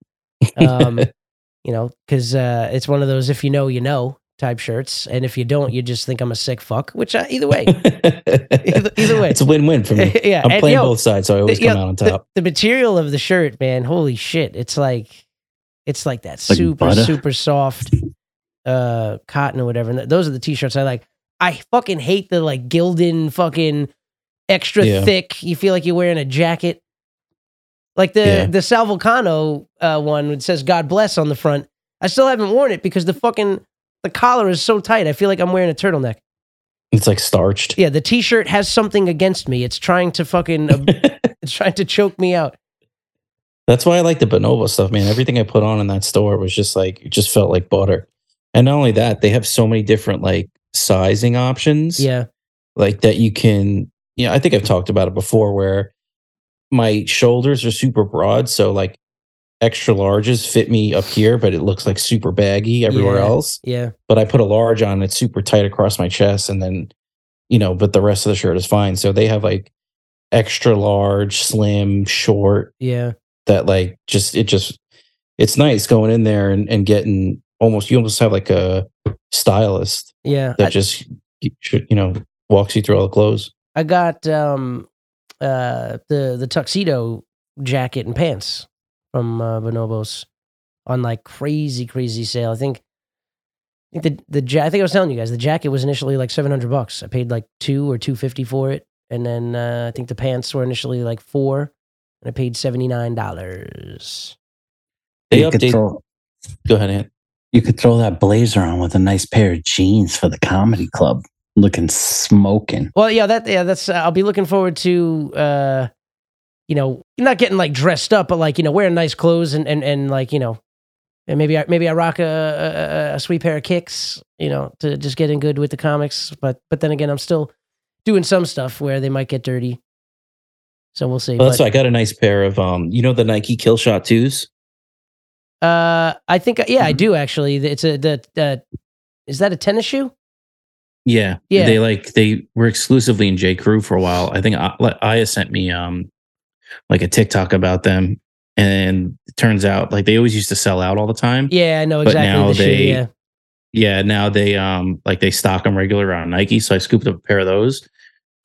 um, you know, because uh, it's one of those if you know, you know type shirts, and if you don't, you just think I'm a sick fuck. Which I, either way, either, either way, it's a win-win for me. Yeah, I'm and, playing you know, both sides, so I always the, come know, out on top. The, the material of the shirt, man, holy shit! It's like, it's like that like super butter. super soft uh, cotton or whatever. And those are the t-shirts I like. I fucking hate the like Gildan fucking extra yeah. thick. You feel like you're wearing a jacket. Like the, yeah. the Sal Vulcano uh, one that says God bless on the front. I still haven't worn it because the fucking, the collar is so tight. I feel like I'm wearing a turtleneck. It's like starched. Yeah, the t-shirt has something against me. It's trying to fucking, it's trying to choke me out. That's why I like the Bonova stuff, man. Everything I put on in that store was just like, it just felt like butter. And not only that, they have so many different like sizing options. Yeah. Like that you can, you know, I think I've talked about it before where my shoulders are super broad, so like extra larges fit me up here, but it looks like super baggy everywhere yeah, else. Yeah. But I put a large on, it's super tight across my chest, and then, you know, but the rest of the shirt is fine. So they have like extra large, slim, short. Yeah. That like just, it just, it's nice going in there and, and getting almost, you almost have like a stylist. Yeah. That I, just, you know, walks you through all the clothes. I got, um, Uh, the the tuxedo jacket and pants from uh, Bonobos on like crazy crazy sale. I think, I think the the ja- I think I was telling you guys the jacket was initially like seven hundred bucks. I paid like two or two fifty for it, and then uh, I think the pants were initially like four, and I paid seventy nine dollars. They update. Go ahead, Ant. You could throw that blazer on with a nice pair of jeans for the comedy club. Looking smoking. Well, yeah, that yeah, that's. Uh, I'll be looking forward to, uh, you know, not getting like dressed up, but like, you know, wearing nice clothes and and, and like, you know, and maybe I, maybe I rock a, a a sweet pair of kicks, you know, to just get in good with the comics. But but then again, I'm still doing some stuff where they might get dirty, so we'll see. Well, that's but, why I got a nice pair of um, you know, the Nike Killshot twos. Uh, I think yeah, mm-hmm. I do actually. It's a the uh, is that a tennis shoe? Yeah, yeah, they like they were exclusively in J. Crew for a while. I think Aya sent me um like a TikTok about them, and it turns out like they always used to sell out all the time. Yeah, I know exactly. But now the they, shoe, yeah. yeah, now they um like they stock them regular on Nike. So I scooped up a pair of those.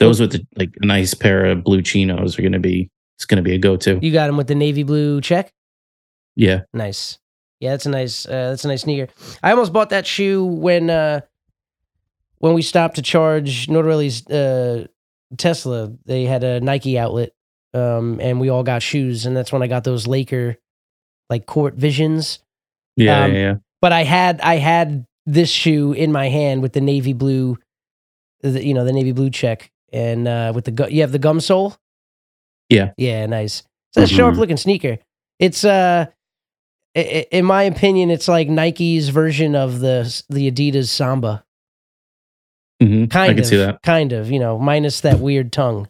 Those with the, like a nice pair of blue chinos are gonna be it's gonna be a go to. You got them with the navy blue check. Yeah, nice. Yeah, that's a nice uh, that's a nice sneaker. I almost bought that shoe when. Uh, When we stopped to charge Nordarelli's uh, Tesla, they had a Nike outlet, um, and we all got shoes, and that's when I got those Laker, like Court Visions. Yeah, um, yeah, yeah. But I had I had this shoe in my hand with the navy blue, the, you know, the navy blue check, and uh, with the gu- you have the gum sole. Yeah, yeah, nice. It's a mm-hmm. sharp looking sneaker. It's uh, in my opinion, it's like Nike's version of the the Adidas Samba. Mm-hmm. Kind I can of, see that. Kind of, you know, minus that weird tongue,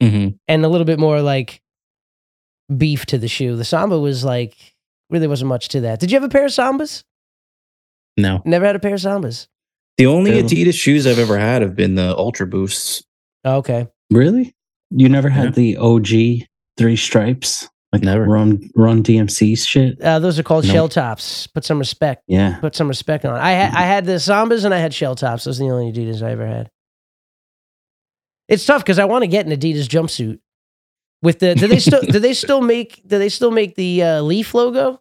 mm-hmm. and a little bit more like beef to the shoe. The Samba was like really wasn't much to that. Did you have a pair of Sambas? No, never had a pair of Sambas. The only True. Adidas shoes I've ever had have been the Ultra Boosts. Oh, okay, really? You never had yeah. the O G three stripes, like never run run D M C shit. Uh, those are called no. shell tops. Put some respect. Yeah, put some respect on. I ha- I had the Sambas and I had shell tops. Those are the only Adidas I ever had. It's tough because I want to get an Adidas jumpsuit with the. Do they still do they still make do they still make the uh, Leaf logo?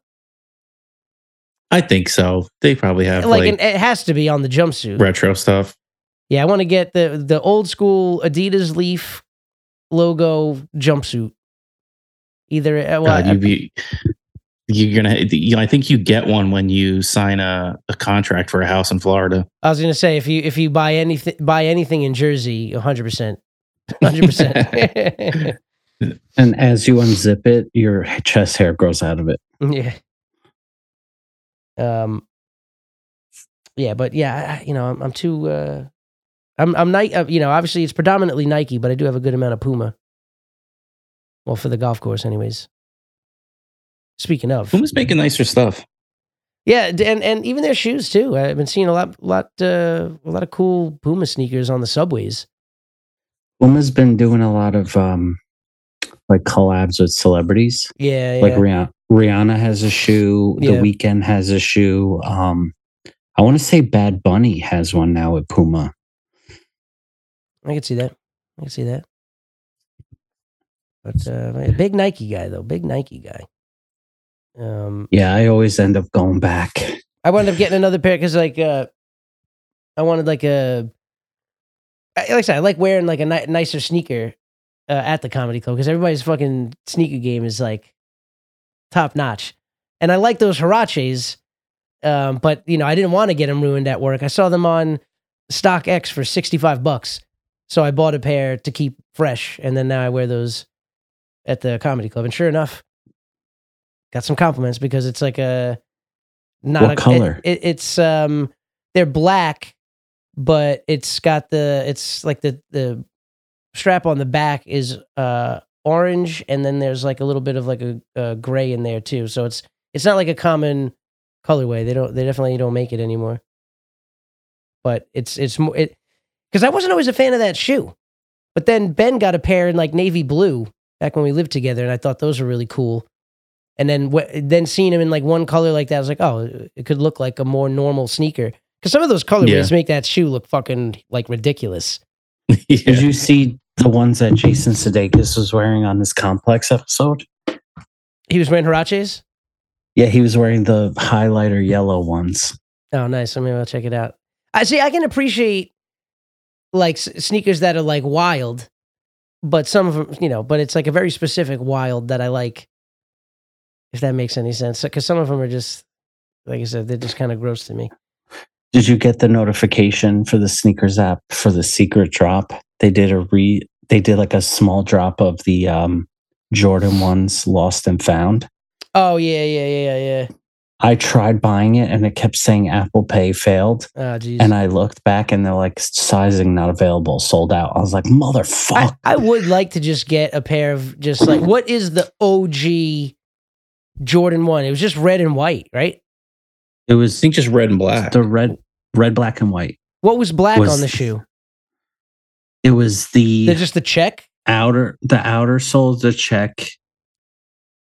I think so. They probably have like, like an, it has to be on the jumpsuit retro stuff. Yeah, I want to get the the old school Adidas Leaf logo jumpsuit. Either well, uh, you'd be, you're gonna. You know, I think you get one when you sign a, a contract for a house in Florida. I was gonna say if you if you buy anything buy anything in Jersey, one hundred percent, one hundred percent. And as you unzip it, your chest hair grows out of it. Yeah. Um. Yeah, but yeah, I, you know, I'm, I'm too. Uh, I'm I'm Nike. Uh, you know, obviously it's predominantly Nike, but I do have a good amount of Puma. Well, for the golf course, anyways. Speaking of, Puma's making nicer stuff. Yeah, and and even their shoes too. I've been seeing a lot lot uh, a lot of cool Puma sneakers on the subways. Puma's been doing a lot of um, like collabs with celebrities. Yeah, yeah. Like Rihanna. Rihanna has a shoe. Yeah. The Weeknd has a shoe. Um, I want to say Bad Bunny has one now at Puma. I can see that. I can see that. But uh, big Nike guy though, big Nike guy. Um, yeah, I always end up going back. I wound up getting another pair because, like, uh, I wanted like a, like I said, I like wearing like a ni- nicer sneaker uh, at the comedy club because everybody's fucking sneaker game is like top notch, and I like those Huaraches. Um, but you know, I didn't want to get them ruined at work. I saw them on StockX for sixty-five bucks, so I bought a pair to keep fresh, and then now I wear those at the comedy club. And sure enough, got some compliments because it's like a not what a color. It, it, it's um, they're black, but it's got the it's like the the strap on the back is uh orange, and then there's like a little bit of like a, a gray in there too. So it's it's not like a common colorway. They don't. They definitely don't make it anymore. But it's it's more it because I wasn't always a fan of that shoe, but then Ben got a pair in like navy blue back when we lived together, and I thought those were really cool. And then w- then seeing them in like one color like that, I was like, oh, it could look like a more normal sneaker because some of those colorways yeah. make that shoe look fucking like ridiculous. Yeah. Did you see the ones that Jason Sudeikis was wearing on this Complex episode? He was wearing Huaraches? Yeah, he was wearing the highlighter yellow ones. Oh, nice. I mean, I'll check it out. I see. I can appreciate like s- sneakers that are like wild, but some of them, you know, but it's like a very specific wild that I like, if that makes any sense. Because some of them are just, like I said, they're just kind of gross to me. Did you get the notification for the sneakers app for the secret drop? They did a re. They did like a small drop of the um, Jordan ones, Lost and Found. Oh, yeah, yeah, yeah, yeah. I tried buying it, and it kept saying Apple Pay failed. Oh, geez. And I looked back, and they're like, sizing not available, sold out. I was like, motherfucker. I, I would like to just get a pair of just like, what is the O G Jordan one? It was just red and white, right? It was I think just red and black. The red, red, black, and white. What was black was, on the shoe? It was the... They're just the check? Outer, the outer sole, the check.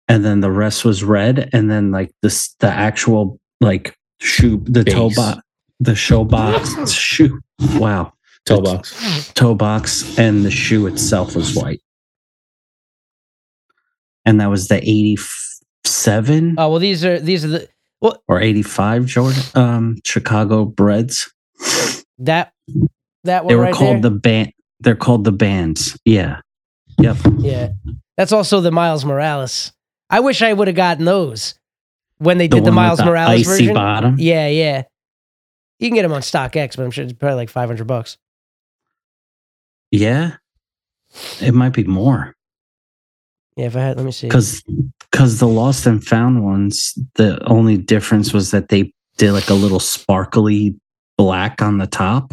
And then the rest was red, and then like this, the actual like shoe, the Base. toe box, the show box shoe. Wow, toe box, toe box, and the shoe itself was white. And that was the eighty-seven. Oh well, these are these are the well or eighty-five Jordan um, Chicago Breds. That that one they were right called there? the band. They're called the bands. Yeah. Yep. Yeah. That's also the Miles Morales. I wish I would have gotten those when they the did the Miles the Morales icy version. Bottom. Yeah, yeah. You can get them on StockX, but I'm sure it's probably like five hundred bucks. Yeah, it might be more. Yeah, if I had, let me see. Because because the Lost and Found ones, the only difference was that they did like a little sparkly black on the top,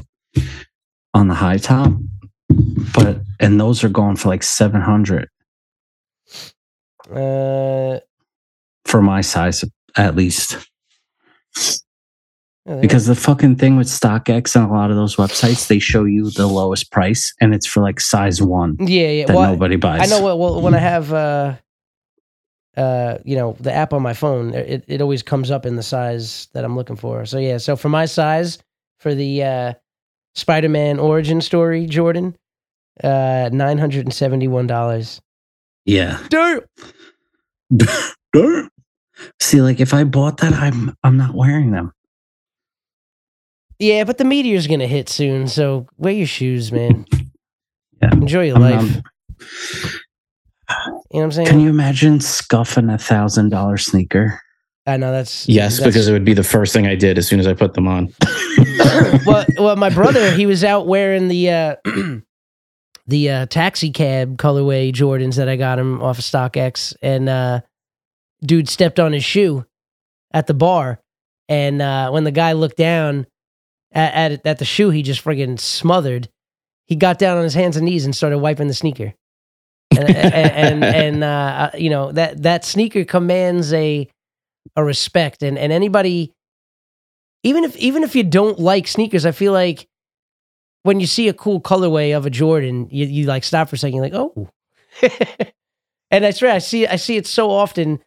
on the high top, but and those are going for like seven hundred. Uh, for my size, at least, yeah, because the fucking thing with StockX and a lot of those websites, they show you the lowest price, and it's for like size one. Yeah, yeah. That well, nobody buys. I know. Well, when I have, uh, uh, you know, the app on my phone, it it always comes up in the size that I'm looking for. So yeah, so for my size, for the uh, Spider-Man origin story, Jordan, uh, nine hundred and seventy-one dollars. Yeah. Dirt. Dirt. See, like if I bought that, I'm I'm not wearing them. Yeah, but the meteor's going to hit soon, so wear your shoes, man. Yeah. Enjoy your I'm, life. Um, you know what I'm saying? Can you imagine scuffing a one thousand dollars sneaker? I know that's... Yes, that's, because it would be the first thing I did as soon as I put them on. well, well, my brother, he was out wearing the... Uh, the uh, taxi cab colorway Jordans that I got him off of StockX, and uh, dude stepped on his shoe at the bar, and uh, when the guy looked down at, at at the shoe, he just friggin' smothered. He got down on his hands and knees and started wiping the sneaker, and and, and, and uh, you know that that sneaker commands a a respect, and and anybody, even if even if you don't like sneakers, I feel like. When you see a cool colorway of a Jordan, you, you like stop for a second, you're like, oh. And that's right. I see I see it so often,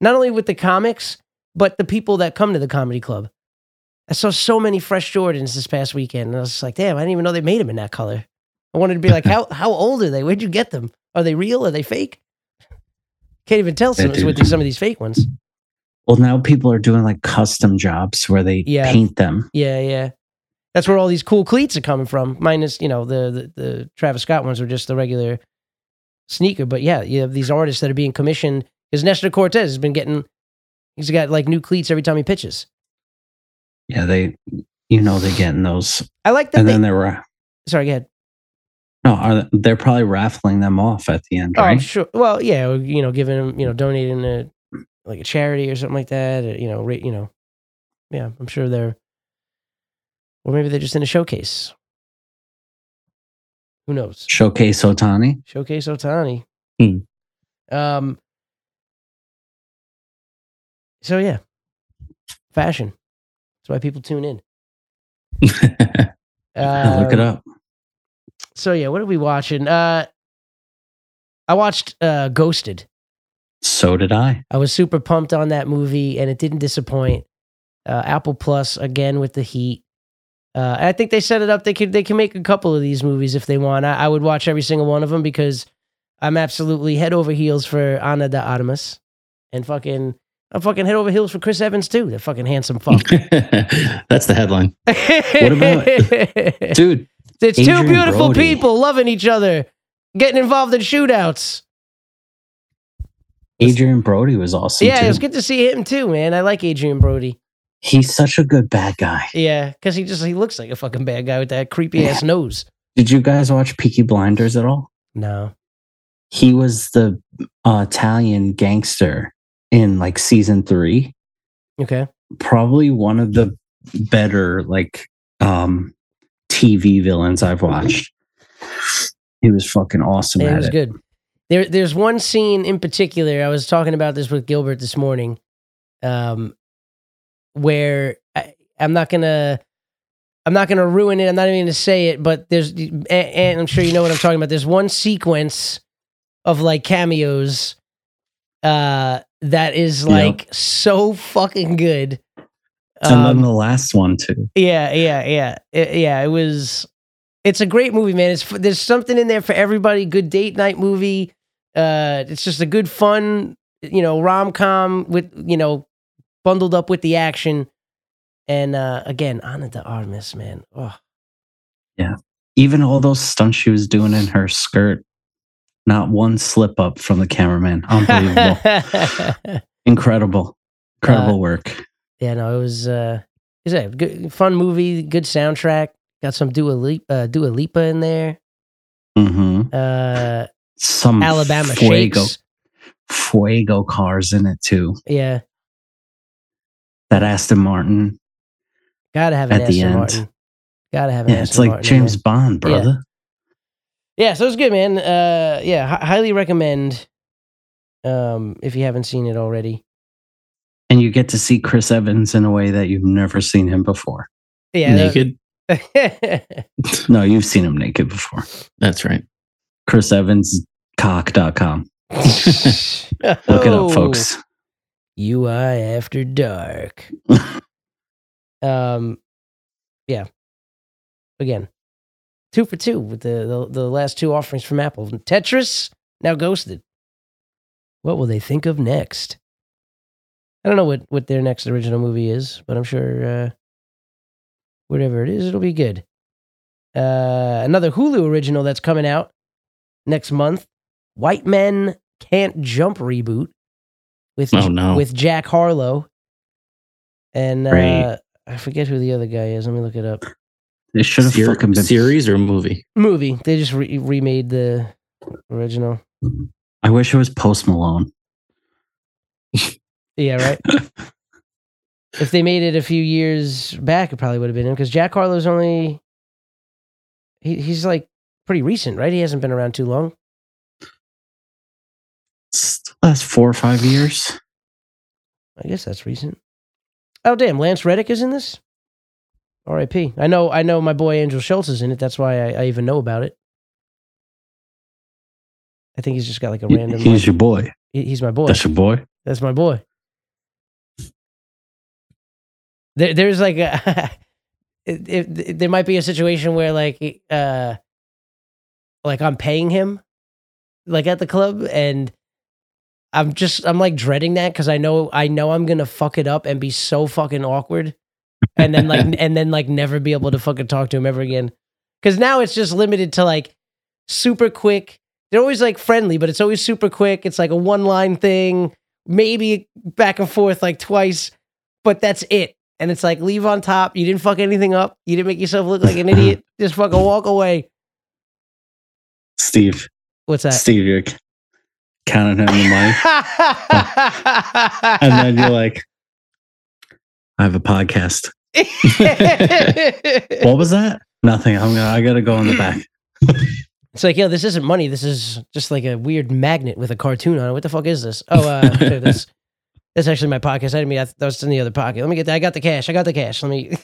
not only with the comics, but the people that come to the comedy club. I saw so many fresh Jordans this past weekend, and I was just like, damn, I didn't even know they made them in that color. I wanted to be like, how how old are they? Where'd you get them? Are they real? Are they fake? Can't even tell some, with some of these fake ones. Well, now people are doing like custom jobs where they yeah. paint them. Yeah, yeah. That's where all these cool cleats are coming from. Minus, you know, the, the the Travis Scott ones were just the regular sneaker. But yeah, you have these artists that are being commissioned. Because Nestor Cortez has been getting, he's got like new cleats every time he pitches. Yeah, they, you know, they're getting those. I like that. And they, then they were. Sorry, go ahead. No, are they, they're probably raffling them off at the end, right? Oh, sure. Well, yeah, you know, giving them, you know, donating to like a charity or something like that. Or, you know, rate, you know, yeah, I'm sure they're. Or maybe they're just in a showcase. Who knows? Showcase Otani. Showcase Otani. Hmm. Um. So yeah, fashion. That's why people tune in. uh, look it up. So yeah, what are we watching? Uh, I watched uh, Ghosted. So did I. I was super pumped on that movie, and it didn't disappoint. Uh, Apple Plus again with the heat. Uh, I think they set it up. They can they can make a couple of these movies if they want. I, I would watch every single one of them because I'm absolutely head over heels for Ana de Armas, and fucking I'm fucking head over heels for Chris Evans too. The fucking handsome fuck. That's the headline. What about dude? It's Adrian two beautiful Brody. People loving each other, getting involved in shootouts. Adrian Brody was awesome. Yeah, too. It was good to see him too, man. I like Adrian Brody. He's such a good bad guy. Yeah, because he just he looks like a fucking bad guy with that creepy yeah. ass nose. Did you guys watch Peaky Blinders at all? No. He was the uh, Italian gangster in like season three. Okay. Probably one of the better like um, T V villains I've watched. He was fucking awesome. It at was it. Good. There, there's one scene in particular. I was talking about this with Gilbert this morning. Um. Where I, I'm not gonna, I'm not gonna ruin it. I'm not even gonna say it. But there's, and, and I'm sure you know what I'm talking about. There's one sequence of like cameos uh, that is like yep. so fucking good. Um, and then the last one too. Yeah, yeah, yeah, it, yeah. It was. It's a great movie, man. It's there's something in there for everybody. Good date night movie. Uh, it's just a good fun, you know, rom-com with you know. Bundled up with the action, and uh, again, Ana de Armas, man. Oh, yeah. Even all those stunts she was doing in her skirt, not one slip up from the cameraman. Unbelievable, incredible, incredible uh, work. Yeah, no, it was. Uh, it was a good, fun movie. Good soundtrack. Got some Dua Lipa, uh, Dua Lipa in there. Mm-hmm. Uh, some Alabama Fuego, Shakes. Fuego cars in it too. Yeah. That Aston Martin. Gotta have an Aston end. Martin. Gotta have an yeah, Aston it's like Martin James there. Bond, brother. Yeah. yeah, so it's good, man. Uh, yeah, h- highly recommend um, if you haven't seen it already. And you get to see Chris Evans in a way that you've never seen him before. Yeah. Naked? No, you've seen him naked before. That's right. Chris Evans cock dot com. Look oh. it up, folks. You are after dark. um, yeah. Again, two for two with the, the the last two offerings from Apple. Tetris, now Ghosted. What will they think of next? I don't know what, what their next original movie is, but I'm sure uh, whatever it is, it'll be good. Uh, another Hulu original that's coming out next month, White Men Can't Jump reboot with oh, no. with Jack Harlow. And uh, I forget who the other guy is. Let me look it up. It should have Ser- fucking been series or movie. Movie. They just re- remade the original. I wish it was Post Malone. Yeah, right? If they made it a few years back, it probably would have been him, because Jack Harlow's only... He, he's, like, pretty recent, right? He hasn't been around too long. Last four or five years. I guess that's recent. Oh, damn, Lance Reddick is in this? R I P. I know I know my boy Angel Schultz is in it. That's why I, I even know about it. I think he's just got, like, a random... He's like, your boy. He, he's my boy. That's your boy? That's my boy. There, there's like a, it, it, there might be a situation where like, uh, like I'm paying him, like at the club, and I'm just I'm like dreading that because I know I know I'm gonna fuck it up and be so fucking awkward, and then like and then like never be able to fucking talk to him ever again, because now it's just limited to like super quick. They're always like friendly, but it's always super quick. It's like a one line thing, maybe back and forth like twice, but that's it. And it's like, leave on top. You didn't fuck anything up. You didn't make yourself look like an idiot. Just fucking walk away. Steve. What's that? Steve, you're counting him the money. And then you're like, I have a podcast. What was that? Nothing. I'm gonna, I gotta go in the back. It's like, yo, this isn't money. This is just like a weird magnet with a cartoon on it. What the fuck is this? Oh, uh, okay, that's... That's actually my podcast. I didn't mean that. Was in the other pocket. Let me get that. I got the cash. I got the cash. Let me.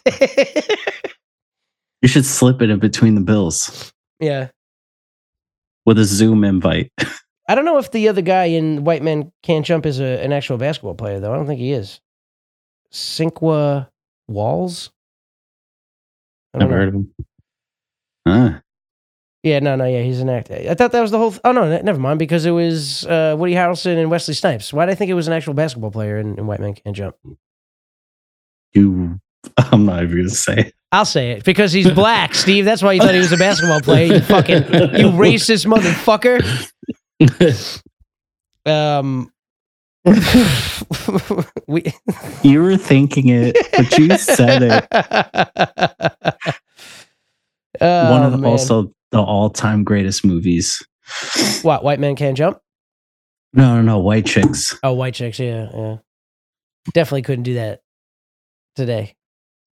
You should slip it in between the bills. Yeah. With a Zoom invite. I don't know if the other guy in White Men Can't Jump is a, an actual basketball player, though. I don't think he is. Cinqua Walls? I don't Never know. heard of him. Huh. Yeah, no, no, yeah, he's an actor. I thought that was the whole... Th- oh, no, never mind, because it was uh, Woody Harrelson and Wesley Snipes. Why did I think it was an actual basketball player in, in White Men Can't Jump? You... I'm not even going to say it. I'll say it, because he's black, Steve. That's why you thought he was a basketball player, you fucking... You racist motherfucker. Um... we- you were thinking it, but you said it. Oh, One of the, also the all-time greatest movies. What, White Men Can't Jump? No, no, no, White Chicks. Oh, White Chicks, yeah, yeah. Definitely couldn't do that today.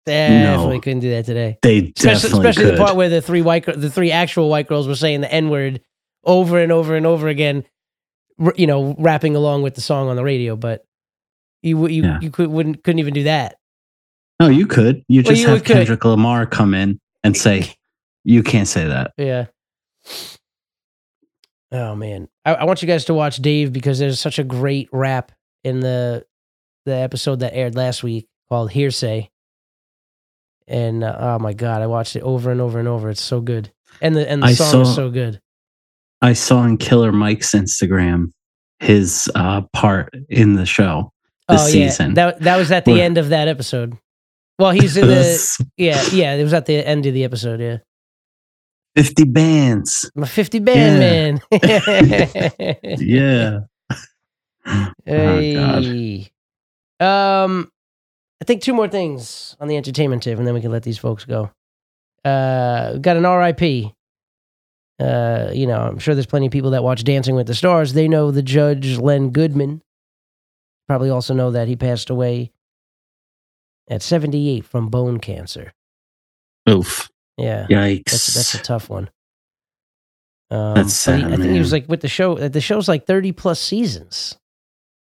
Definitely no, couldn't do that today. They especially, definitely especially could. The part where the three white, the three actual white girls were saying the N-word over and over and over again, you know, rapping along with the song on the radio. But you, you, yeah. you could, wouldn't, couldn't even do that. No, you could. You just well, you have could. Kendrick Lamar come in and say. You can't say that. Yeah. Oh, man. I, I want you guys to watch Dave, because there's such a great rap in the the episode that aired last week called Hearsay. And, uh, oh, my God, I watched it over and over and over. It's so good. And the, and the song saw, is so good. I saw on Killer Mike's Instagram his uh, part in the show this oh, yeah. season. That, that was at the Where, end of that episode. Well, he's in the... yeah, yeah, it was at the end of the episode, yeah. fifty bands. My fifty band yeah. man. Yeah. Hey. Oh, God. Um, I think two more things on the entertainment tip, and then we can let these folks go. Uh, we've got an R I P. Uh, you know, I'm sure there's plenty of people that watch Dancing with the Stars. They know the judge, Len Goodman. Probably also know that he passed away at seventy-eight from bone cancer. Oof. Yeah, yikes! That's, that's a tough one. Um, that's sad. He, I think man. he was like with the show. The show's like thirty plus seasons.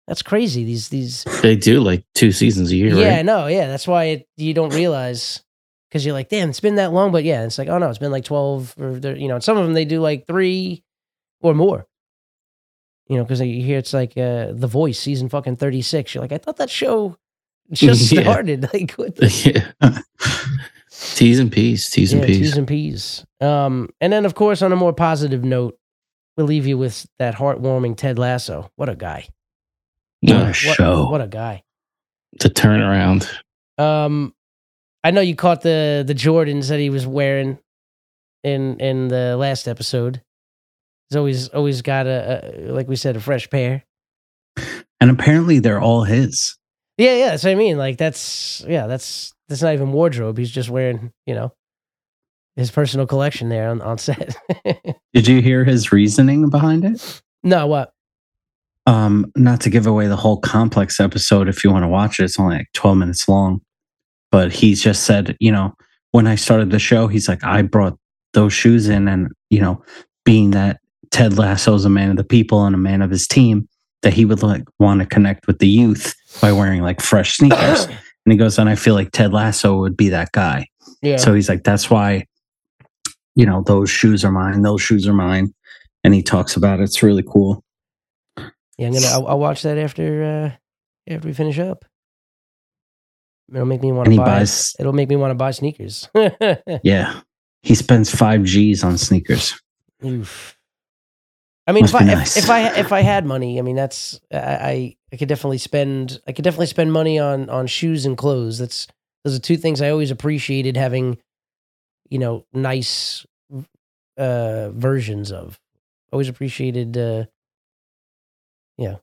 That's crazy. These these they do like two seasons a year. Yeah, right? no, yeah. That's why it, you don't realize, because you're like, damn, it's been that long. But yeah, it's like, oh no, it's been like twelve or you know. Some of them they do like three or more. You know, because you hear it's like uh, The Voice season fucking thirty six. You're like, I thought that show just yeah. started. Like, what the- yeah. T's and P's, T's yeah, and P's. T's and P's. Um, and then, of course, on a more positive note, we'll leave you with that heartwarming Ted Lasso. What a guy. What, what a show. What, what a guy. To turn around. Um, I, I know you caught the the Jordans that he was wearing in in the last episode. He's always always got a, a like we said, a fresh pair. And apparently they're all his. Yeah, yeah, that's what I mean. Like that's yeah, that's that's not even wardrobe. He's just wearing, you know, his personal collection there on, on set. Did you hear his reasoning behind it? No, what? Um, not to give away the whole Complex episode if you want to watch it. It's only like twelve minutes long. But he's just said, you know, when I started the show, he's like, I brought those shoes in. And, you know, being that Ted Lasso is a man of the people and a man of his team, that he would like want to connect with the youth by wearing like fresh sneakers. And he goes, and I feel like Ted Lasso would be that guy. Yeah. So he's like, that's why, you know, those shoes are mine. Those shoes are mine. And he talks about it. It's really cool. Yeah, I'm gonna. I'll, I'll watch that after uh, after we finish up. It'll make me want to buy. Buys, it'll make me want to buy sneakers. Yeah, he spends five G's on sneakers. Oof. I mean, if I, nice. if, if I if I had money, I mean, that's I I could definitely spend. I could definitely spend money on on shoes and clothes. That's those are two things I always appreciated having. You know, nice uh, versions of. Always appreciated. Uh, Yeah,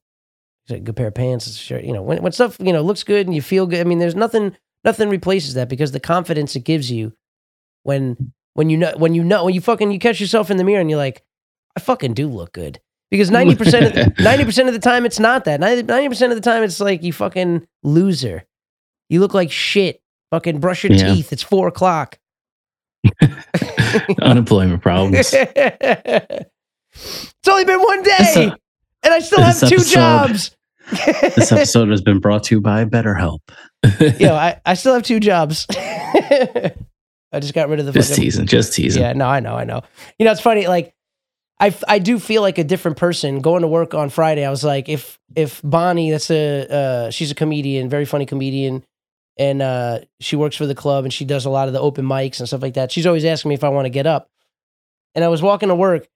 a good pair of pants, a shirt. You know, when when stuff you know looks good and you feel good. I mean, there's nothing nothing replaces that, because the confidence it gives you when when you know when you know when you fucking you catch yourself in the mirror and you're like, I fucking do look good, because ninety percent ninety percent of the time it's not that. Ninety percent of the time it's like, you fucking loser, you look like shit. Fucking brush your yeah. teeth. It's four o'clock. Unemployment problems. It's only been one day. And I still this have two episode, jobs. This episode has been brought to you by BetterHelp. Yo, I, I still have two jobs. I just got rid of the just fucking... teasing, just teasing. Yeah, no, I know, I know. You know, it's funny. Like, I, I do feel like a different person going to work on Friday. I was like, if if Bonnie, that's a uh, she's a comedian, very funny comedian, and uh, she works for the club and she does a lot of the open mics and stuff like that. She's always asking me if I want to get up. And I was walking to work,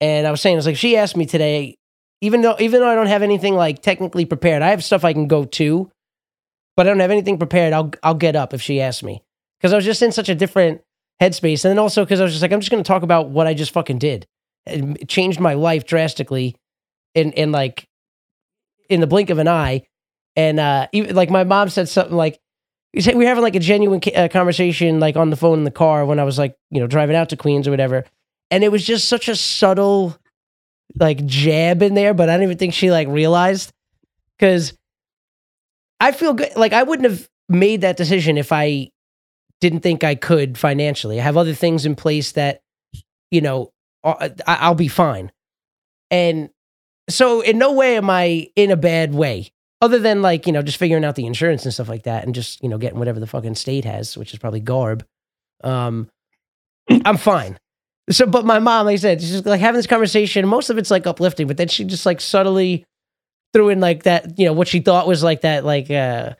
and I was saying, I was like, she asked me today. Even though, even though I don't have anything like technically prepared, I have stuff I can go to, but I don't have anything prepared. I'll, I'll get up if she asks me, because I was just in such a different headspace, and then also because I was just like, I'm just going to talk about what I just fucking did. It changed my life drastically, in in like, in the blink of an eye, and uh, even, like my mom said something like, we were having like a genuine uh, conversation like on the phone in the car when I was like, you know, driving out to Queens or whatever, and it was just such a subtle. Like jab in there, but I don't even think she like realized, because I feel good. Like I wouldn't have made that decision if I didn't think I could financially. I have other things in place that, you know, I'll be fine. And so in no way am I in a bad way, other than like, you know, just figuring out the insurance and stuff like that, and just, you know, getting whatever the fucking state has, which is probably garb. Um, I'm fine. So, but my mom, like I said, she's just like having this conversation. Most of it's like uplifting, but then she just like subtly threw in like that, you know, what she thought was like that, like, uh,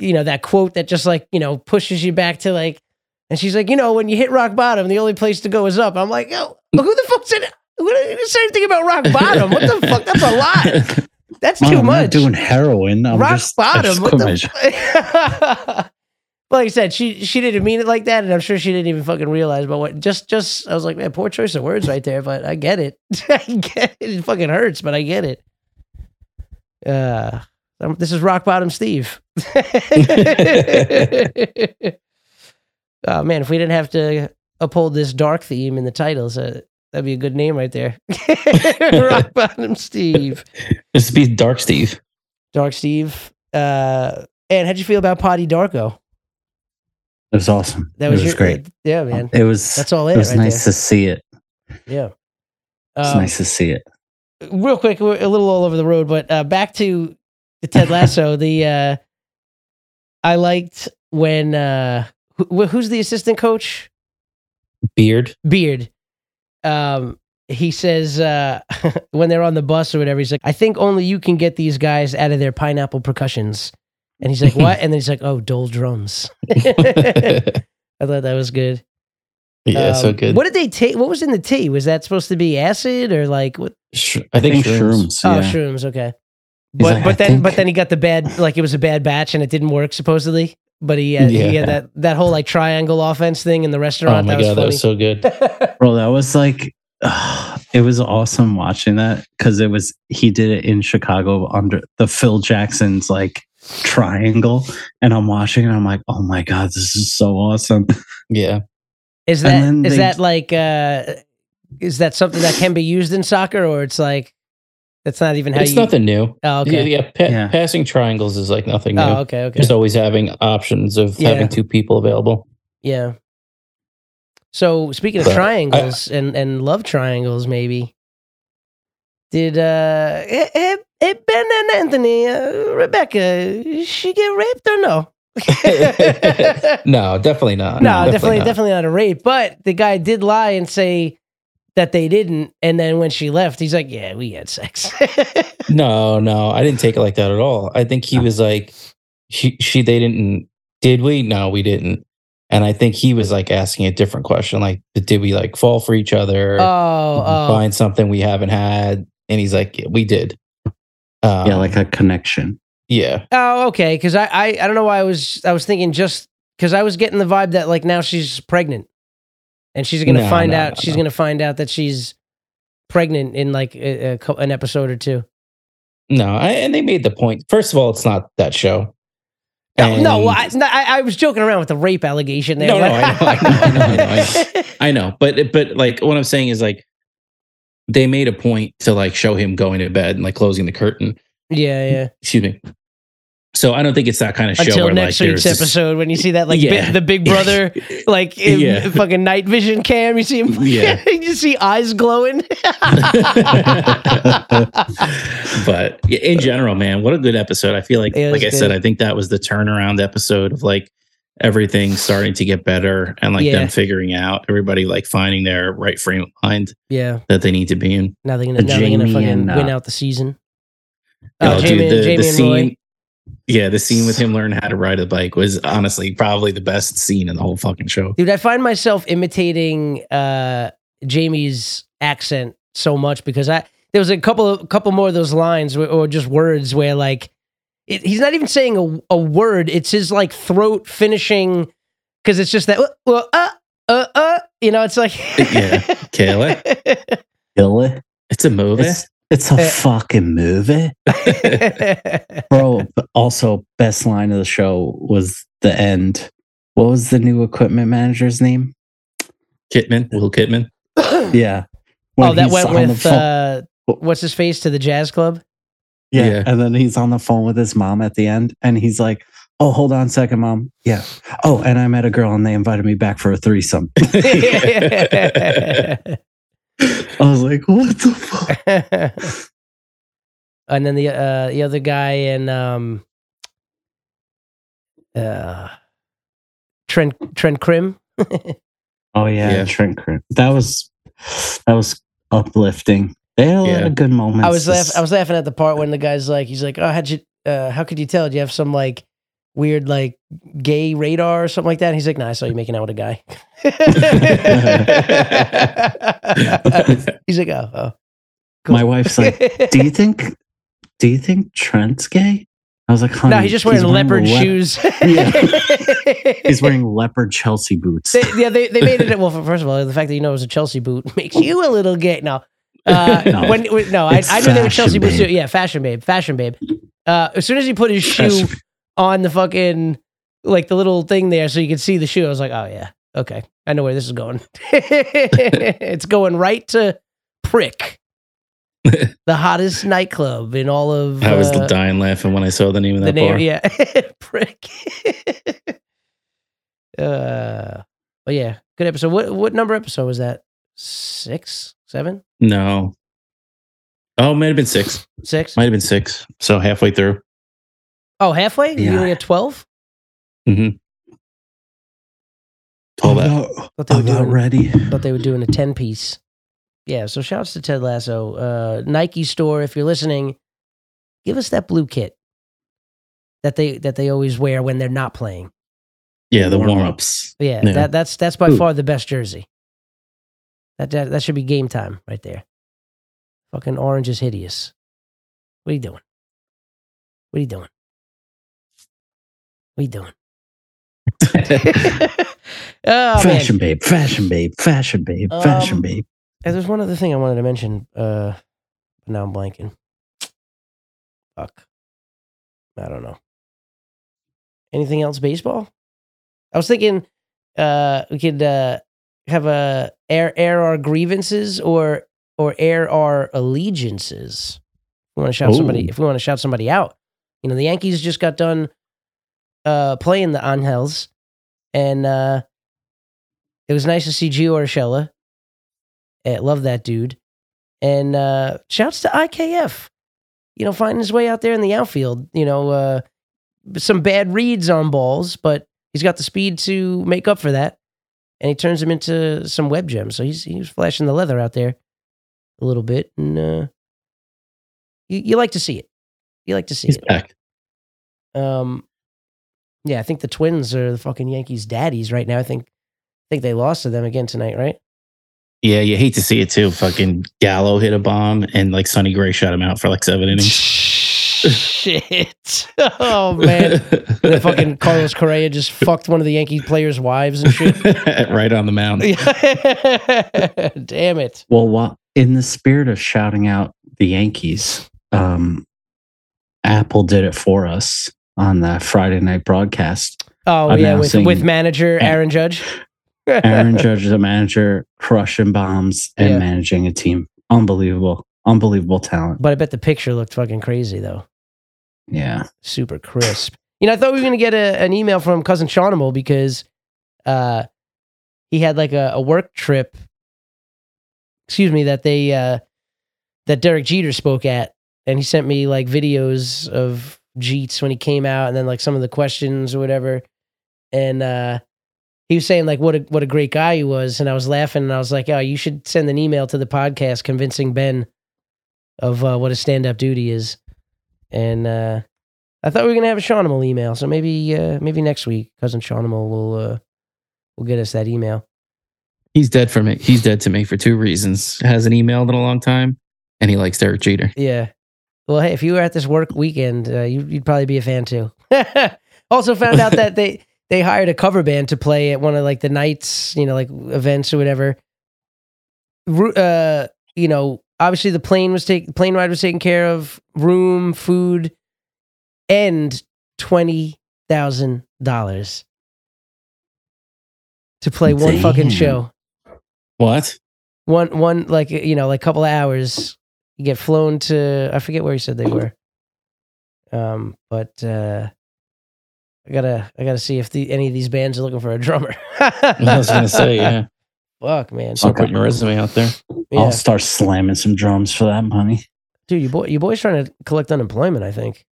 you know, that quote that just like, you know, pushes you back to like, and she's like, you know, when you hit rock bottom, the only place to go is up. I'm like, yo, who the fuck said, who didn't say anything about rock bottom? What the fuck? That's a lot. That's mom, too much. I'm not doing heroin. I'm rock just, bottom. What the Like I said, she she didn't mean it like that, and I'm sure she didn't even fucking realize. But what just just I was like, man, poor choice of words right there. But I get it, I get it. It fucking hurts, but I get it. Uh, I'm, this is rock bottom, Steve. Oh man, if we didn't have to uphold this dark theme in the titles, uh, that'd be a good name right there. Rock bottom, Steve. This would be Dark Steve. Dark Steve. Uh, and how'd you feel about Potty Darko? It was awesome. That was, it was your, great. Yeah, man. It was. That's all. It, it was right nice there. to see it. Yeah, it's um, nice to see it. Real quick, we're a little all over the road, but uh, back to the Ted Lasso. the uh, I liked when uh, who, who's the assistant coach? Beard. Beard. Um, he says uh, when they're on the bus or whatever, he's like, "I think only you can get these guys out of their pineapple percussions." And he's like, what? And then he's like, oh, Dole drums. I thought that was good. Yeah, um, so good. What did they take? What was in the tea? Was that supposed to be acid or like what? Sh- I think, I think shrooms. shrooms. Oh, yeah. shrooms. Okay. But like, but I then think... but then he got the bad, like it was a bad batch and it didn't work supposedly. But he had, yeah. he had that that whole like triangle offense thing in the restaurant. Oh my that god, was funny. That was so good, bro. That was like, uh, it was awesome watching that because it was he did it in Chicago under the Phil Jackson's like triangle, and I'm watching and I'm like, oh my god, this is so awesome. Yeah, is that is they, that like uh, is that something that can be used in soccer, or it's like that's not even how it's you... It's nothing new. Oh, okay. Yeah, yeah, pa- yeah, passing triangles is like nothing new. Oh, okay, okay. Just always having options of yeah. having two people available. Yeah. So, speaking of but triangles I, and, and love triangles, maybe, did uh, hey, hey, hey Ben and Anthony, uh, Rebecca, she get raped or no? No, definitely not. No, no definitely, definitely not. Definitely not a rape, but the guy did lie and say... that they didn't, and then when she left, he's like, yeah, we had sex. no, no, I didn't take it like that at all. I think he was like, she, she, they didn't, did we? No, we didn't. And I think he was like asking a different question, like, did we like fall for each other? Oh, oh. Find something we haven't had? And he's like, yeah, we did. Um, yeah, like a connection. Yeah. Oh, okay, because I, I, I don't know why I was, I was thinking just, because I was getting the vibe that like now she's pregnant. And she's gonna no, find no, out. No, she's no. gonna find out that she's pregnant in like a, a co- an episode or two. No, I, and they made the point. First of all, it's not that show. And no, no, I, no I, I was joking around with the rape allegation there. No, no, I know, I know, I know, I know, I know, I know. But but like what I'm saying is like they made a point to like show him going to bed and like closing the curtain. Yeah, yeah. Excuse me. So I don't think it's that kind of show. Until where, next like, week's episode, this, when you see that, like yeah. bi- the Big Brother, like in yeah. fucking night vision cam, you see him, yeah. you see eyes glowing. But in general, man, what a good episode! I feel like, yeah, like I good. said, I think that was the turnaround episode of like everything starting to get better and like yeah. them figuring out everybody like finding their right frame of mind, yeah, that they need to be in. Now they're gonna, now they're gonna fucking and, uh, win out the season. Oh, oh Jamie, dude, the, Jamie the and Roy. Scene, Yeah, the scene with him learning how to ride a bike was honestly probably the best scene in the whole fucking show. Dude, I find myself imitating uh, Jamie's accent so much because I there was a couple of couple more of those lines where, or just words where like it, he's not even saying a, a word. It's his like throat finishing because it's just that uh, uh, uh, uh, you know. It's like yeah, kill it, kill it. It's a movie. It's- It's a fucking movie. Bro, also, best line of the show was the end. What was the new equipment manager's name? Kitman, Will Kitman. Yeah. When oh, that went with, uh, what's his face to the jazz club? Yeah, yeah, and then he's on the phone with his mom at the end, and he's like, oh, hold on a second, mom. Yeah. Oh, and I met a girl, and they invited me back for a threesome. I was like, what the fuck? And then the uh, the other guy and um, uh, Trent Trent Crim. Oh yeah, yeah, Trent Crim. That was that was uplifting. They had a yeah. lot of good moments. I was laugh- I was laughing at the part when the guy's like, he's like, oh, how'd you? Uh, how could you tell? Do you have some like weird like gay radar or something like that? And he's like, nah, I saw you making out with a guy. He's like, oh, oh cool. My wife's like, do you think do you think Trent's gay? I was like, honey, no, he's just wearing he's leopard wearing le- shoes. Yeah. He's wearing leopard Chelsea boots. They, yeah, they, they made it well first of all, the fact that you know it was a Chelsea boot makes you a little gay. No. Uh, no, when, when, no I, I knew they were Chelsea babe. boots too. Yeah, fashion babe, fashion babe. Uh, as soon as he put his shoe on the fucking like the little thing there so you could see the shoe, I was like, oh yeah, okay, I know where this is going. It's going right to Prick, the hottest nightclub in all of uh, I was dying laughing when I saw the name of the that name, bar. Yeah. Prick. Uh but yeah, good episode. What what number episode was that? Six seven? No, oh, it might have been six six might have been six. So halfway through. Oh, halfway? Yeah. You only at twelve? Mm-hmm. All that. Not, thought they I'm were doing, not ready. Thought they were doing a ten-piece. Yeah, so shouts to Ted Lasso. Uh, Nike store, if you're listening, give us that blue kit that they that they always wear when they're not playing. Yeah, the warm-ups. Yeah, yeah. That, that's that's by Ooh. far the best jersey. That, that that should be game time right there. Fucking orange is hideous. What are you doing? What are you doing? What are you doing? oh, fashion man. babe, fashion babe, fashion babe, um, fashion babe. There's one other thing I wanted to mention, uh, but now I'm blanking. Fuck. I don't know. Anything else baseball? I was thinking uh, we could uh, have a air air our grievances or or air our allegiances. If we want to shout Ooh. somebody if we want to shout somebody out. You know, the Yankees just got done uh, playing the Angels, and uh, it was nice to see Gio Urshela. I love that dude. And uh, shouts to I K F. You know, finding his way out there in the outfield. You know, uh, some bad reads on balls, but he's got the speed to make up for that. And he turns them into some web gems. So he's he was flashing the leather out there a little bit. And uh, you, you like to see it. You like to see he's it. Back. Um, yeah, I think the Twins are the fucking Yankees' daddies right now. I think, I think they lost to them again tonight, right? Yeah, you hate to see it too. Fucking Gallo hit a bomb, and like Sonny Gray shot him out for like seven innings. Shit! Oh man, the fucking Carlos Correa just fucked one of the Yankee players' wives and shit. Right on the mound. Damn it! Well, while, in the spirit of shouting out the Yankees, um, Apple did it for us on the Friday night broadcast. Oh yeah, with, with manager Aaron Judge. Aaron Judge is a manager, crushing bombs, and yeah. managing a team. Unbelievable. Unbelievable talent. But I bet the picture looked fucking crazy, though. Yeah. Super crisp. You know, I thought we were going to get a, an email from Cousin Seanimal because uh, he had like a, a work trip, excuse me, that they, uh, that Derek Jeter spoke at. And he sent me like videos of Jeets when he came out and then like some of the questions or whatever. And, uh, he was saying like what a what a great guy he was, and I was laughing, and I was like, "Oh, you should send an email to the podcast convincing Ben of uh, what a stand up duty is." And uh, I thought we were gonna have a Seanimal email, so maybe uh, maybe next week, Cousin Seanimal will uh, will get us that email. He's dead for me. He's dead to me for two reasons. Hasn't emailed in a long time, and he likes Derek Jeter. Yeah. Well, hey, if you were at this work weekend, uh, you, you'd probably be a fan too. Also found out that they. They hired a cover band to play at one of like the nights, you know, like events or whatever. Uh, you know, obviously the plane was take plane ride was taken care of, room, food, and twenty thousand dollars to play Damn. one fucking show. What? One one like you know like couple of hours. You get flown to I forget where he said they were. Um, but. Uh, I gotta, I gotta see if the, any of these bands are looking for a drummer. I was gonna say, yeah. Fuck, man. So I'll put my resume out there. Yeah. I'll start slamming some drums for that money, dude. You boy, you boys trying to collect unemployment? I think.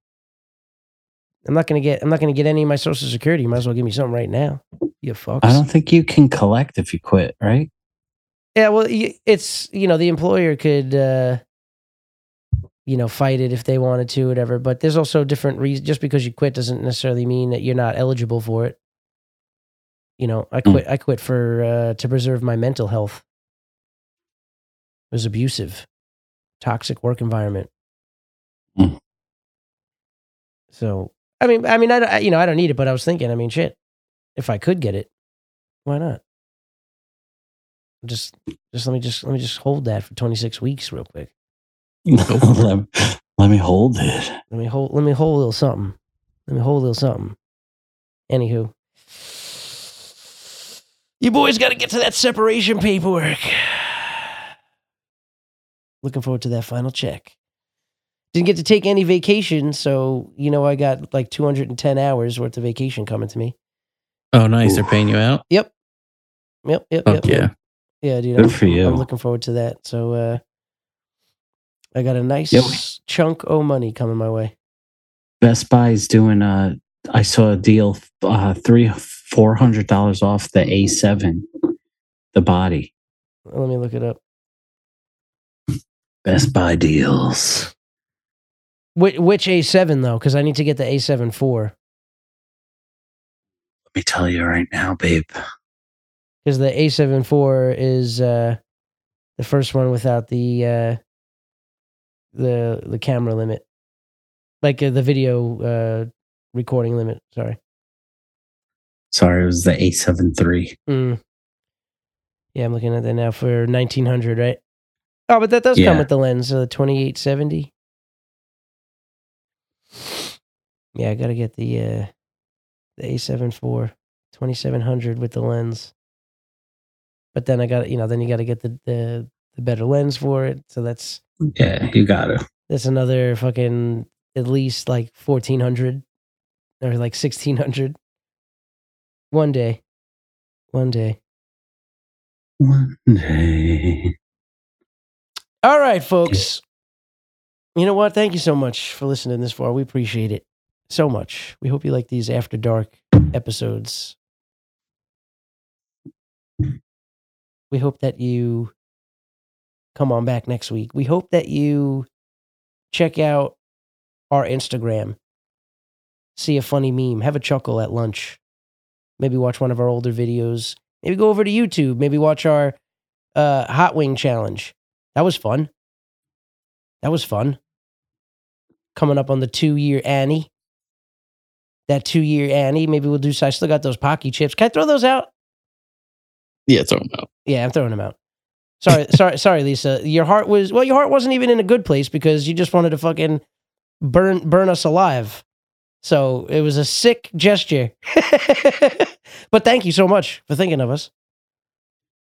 I'm not gonna get. I'm not gonna get any of my social security. You might as well give me something right now. You fucks. I don't think you can collect if you quit, right? Yeah. Well, it's you know the employer could. Uh, you know, fight it if they wanted to, whatever. But there's also different reasons. Just because you quit doesn't necessarily mean that you're not eligible for it. You know, I quit, mm. I quit for, uh, to preserve my mental health. It was abusive, toxic work environment. Mm. So, I mean, I mean, I, I, you know, I don't need it, but I was thinking, I mean, shit, if I could get it, why not? Just, just let me just, let me just hold that for twenty-six weeks real quick. let, let me hold it. Let me hold. Let me hold a little something. Let me hold a little something. Anywho, you boys got to get to that separation paperwork. Looking forward to that final check. Didn't get to take any vacation, so you know I got like two hundred ten hours worth of vacation coming to me. Oh, nice! Ooh. They're paying you out. Yep. Yep. Yep. Fuck yep. Yeah. Yep. Yeah, dude. Good I'm, for you. I'm looking forward to that. So. uh I got a nice Yo. chunk of money coming my way. Best Buy is doing uh I saw a deal uh three four hundred dollars off the A seven, the body. Let me look it up. Best Buy deals. Which, which A seven though? Because I need to get the A seven four. Let me tell you right now, babe. Because the A seven four is uh, the first one without the. Uh, the the camera limit. Like uh, the video uh, recording limit. Sorry. Sorry, it was the eight seven three. Mm. Yeah, I'm looking at that now for nineteen hundred, right? Oh, but that does yeah. come with the lens, uh, the twenty-eight seventy. Yeah, I got to get the uh, the A seven four, twenty-seven hundred with the lens. But then I got, you know, then you got to get the, the the better lens for it. So that's yeah, you got to. That's another fucking at least like fourteen hundred or like sixteen hundred. One day. One day. One day. All right, folks. You know what? Thank you so much for listening this far. We appreciate it so much. We hope you like these After Dark episodes. We hope that you come on back next week. We hope that you check out our Instagram. See a funny meme. Have a chuckle at lunch. Maybe watch one of our older videos. Maybe go over to YouTube. Maybe watch our uh, Hot Wing Challenge. That was fun. That was fun. Coming up on the two-year Annie. That two-year Annie. Maybe we'll do... I still got those Pocky chips. Can I throw those out? Yeah, throw them out. Yeah, I'm throwing them out. Sorry, sorry, sorry, Lisa. Your heart was... Well, your heart wasn't even in a good place because you just wanted to fucking burn, burn us alive. So it was a sick gesture. But thank you so much for thinking of us.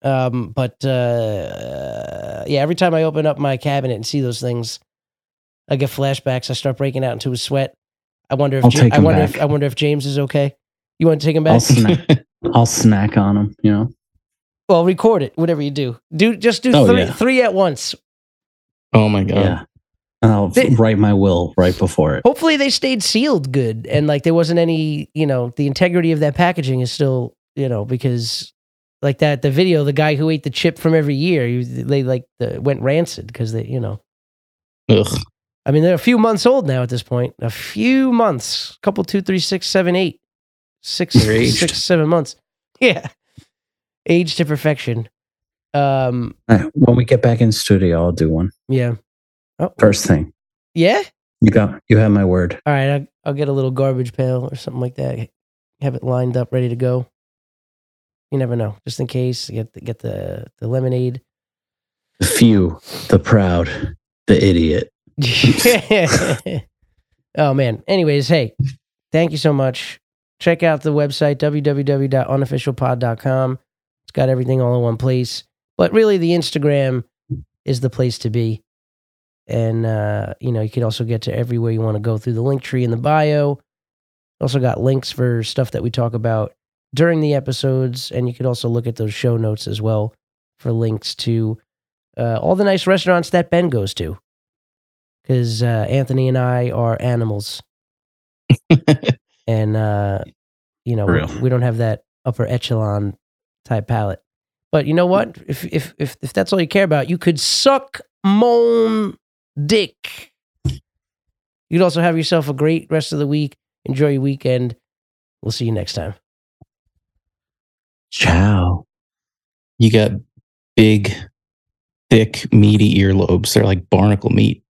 Um, but uh, yeah, every time I open up my cabinet and see those things, I get flashbacks. I start breaking out into a sweat. I wonder if ja- I wonder back. if I wonder if James is okay. You want to take him back? I'll snack, I'll snack on him. You know. Well, record it. Whatever you do, do just do oh, three, yeah. three at once. Oh my god. Yeah. I'll they, write my will right before it. Hopefully they stayed sealed good and like there wasn't any, you know, the integrity of that packaging is still, you know, because like that, the video, the guy who ate the chip from every year, they like the, went rancid because they, you know. Ugh. I mean, they're a few months old now at this point. A few months. A couple, two, three, six, seven, eight. Six, six, seven months. Yeah. Age to perfection. Um, when we get back in studio, I'll do one. Yeah. Oh. First thing. Yeah? You got you have my word. All right, I'll, I'll get a little garbage pail or something like that. Have it lined up, ready to go. You never know. Just in case, get the, get the, the lemonade. The few, the proud, the idiot. Oh, man. Anyways, hey, thank you so much. Check out the website, w w w dot unofficial pod dot com. It's got everything all in one place. But really, the Instagram is the place to be. And, uh, you know, you can also get to everywhere you want to go through the link tree in the bio. Also got links for stuff that we talk about during the episodes. And you could also look at those show notes as well for links to uh, all the nice restaurants that Ben goes to. Because uh, Anthony and I are animals. And, uh, you know, we, we don't have that upper echelon type palate. But you know what? If, if, if, if that's all you care about, you could suck moan dick. You'd also have yourself a great rest of the week. Enjoy your weekend. We'll see you next time. Ciao. You got big, thick, meaty earlobes. They're like barnacle meat.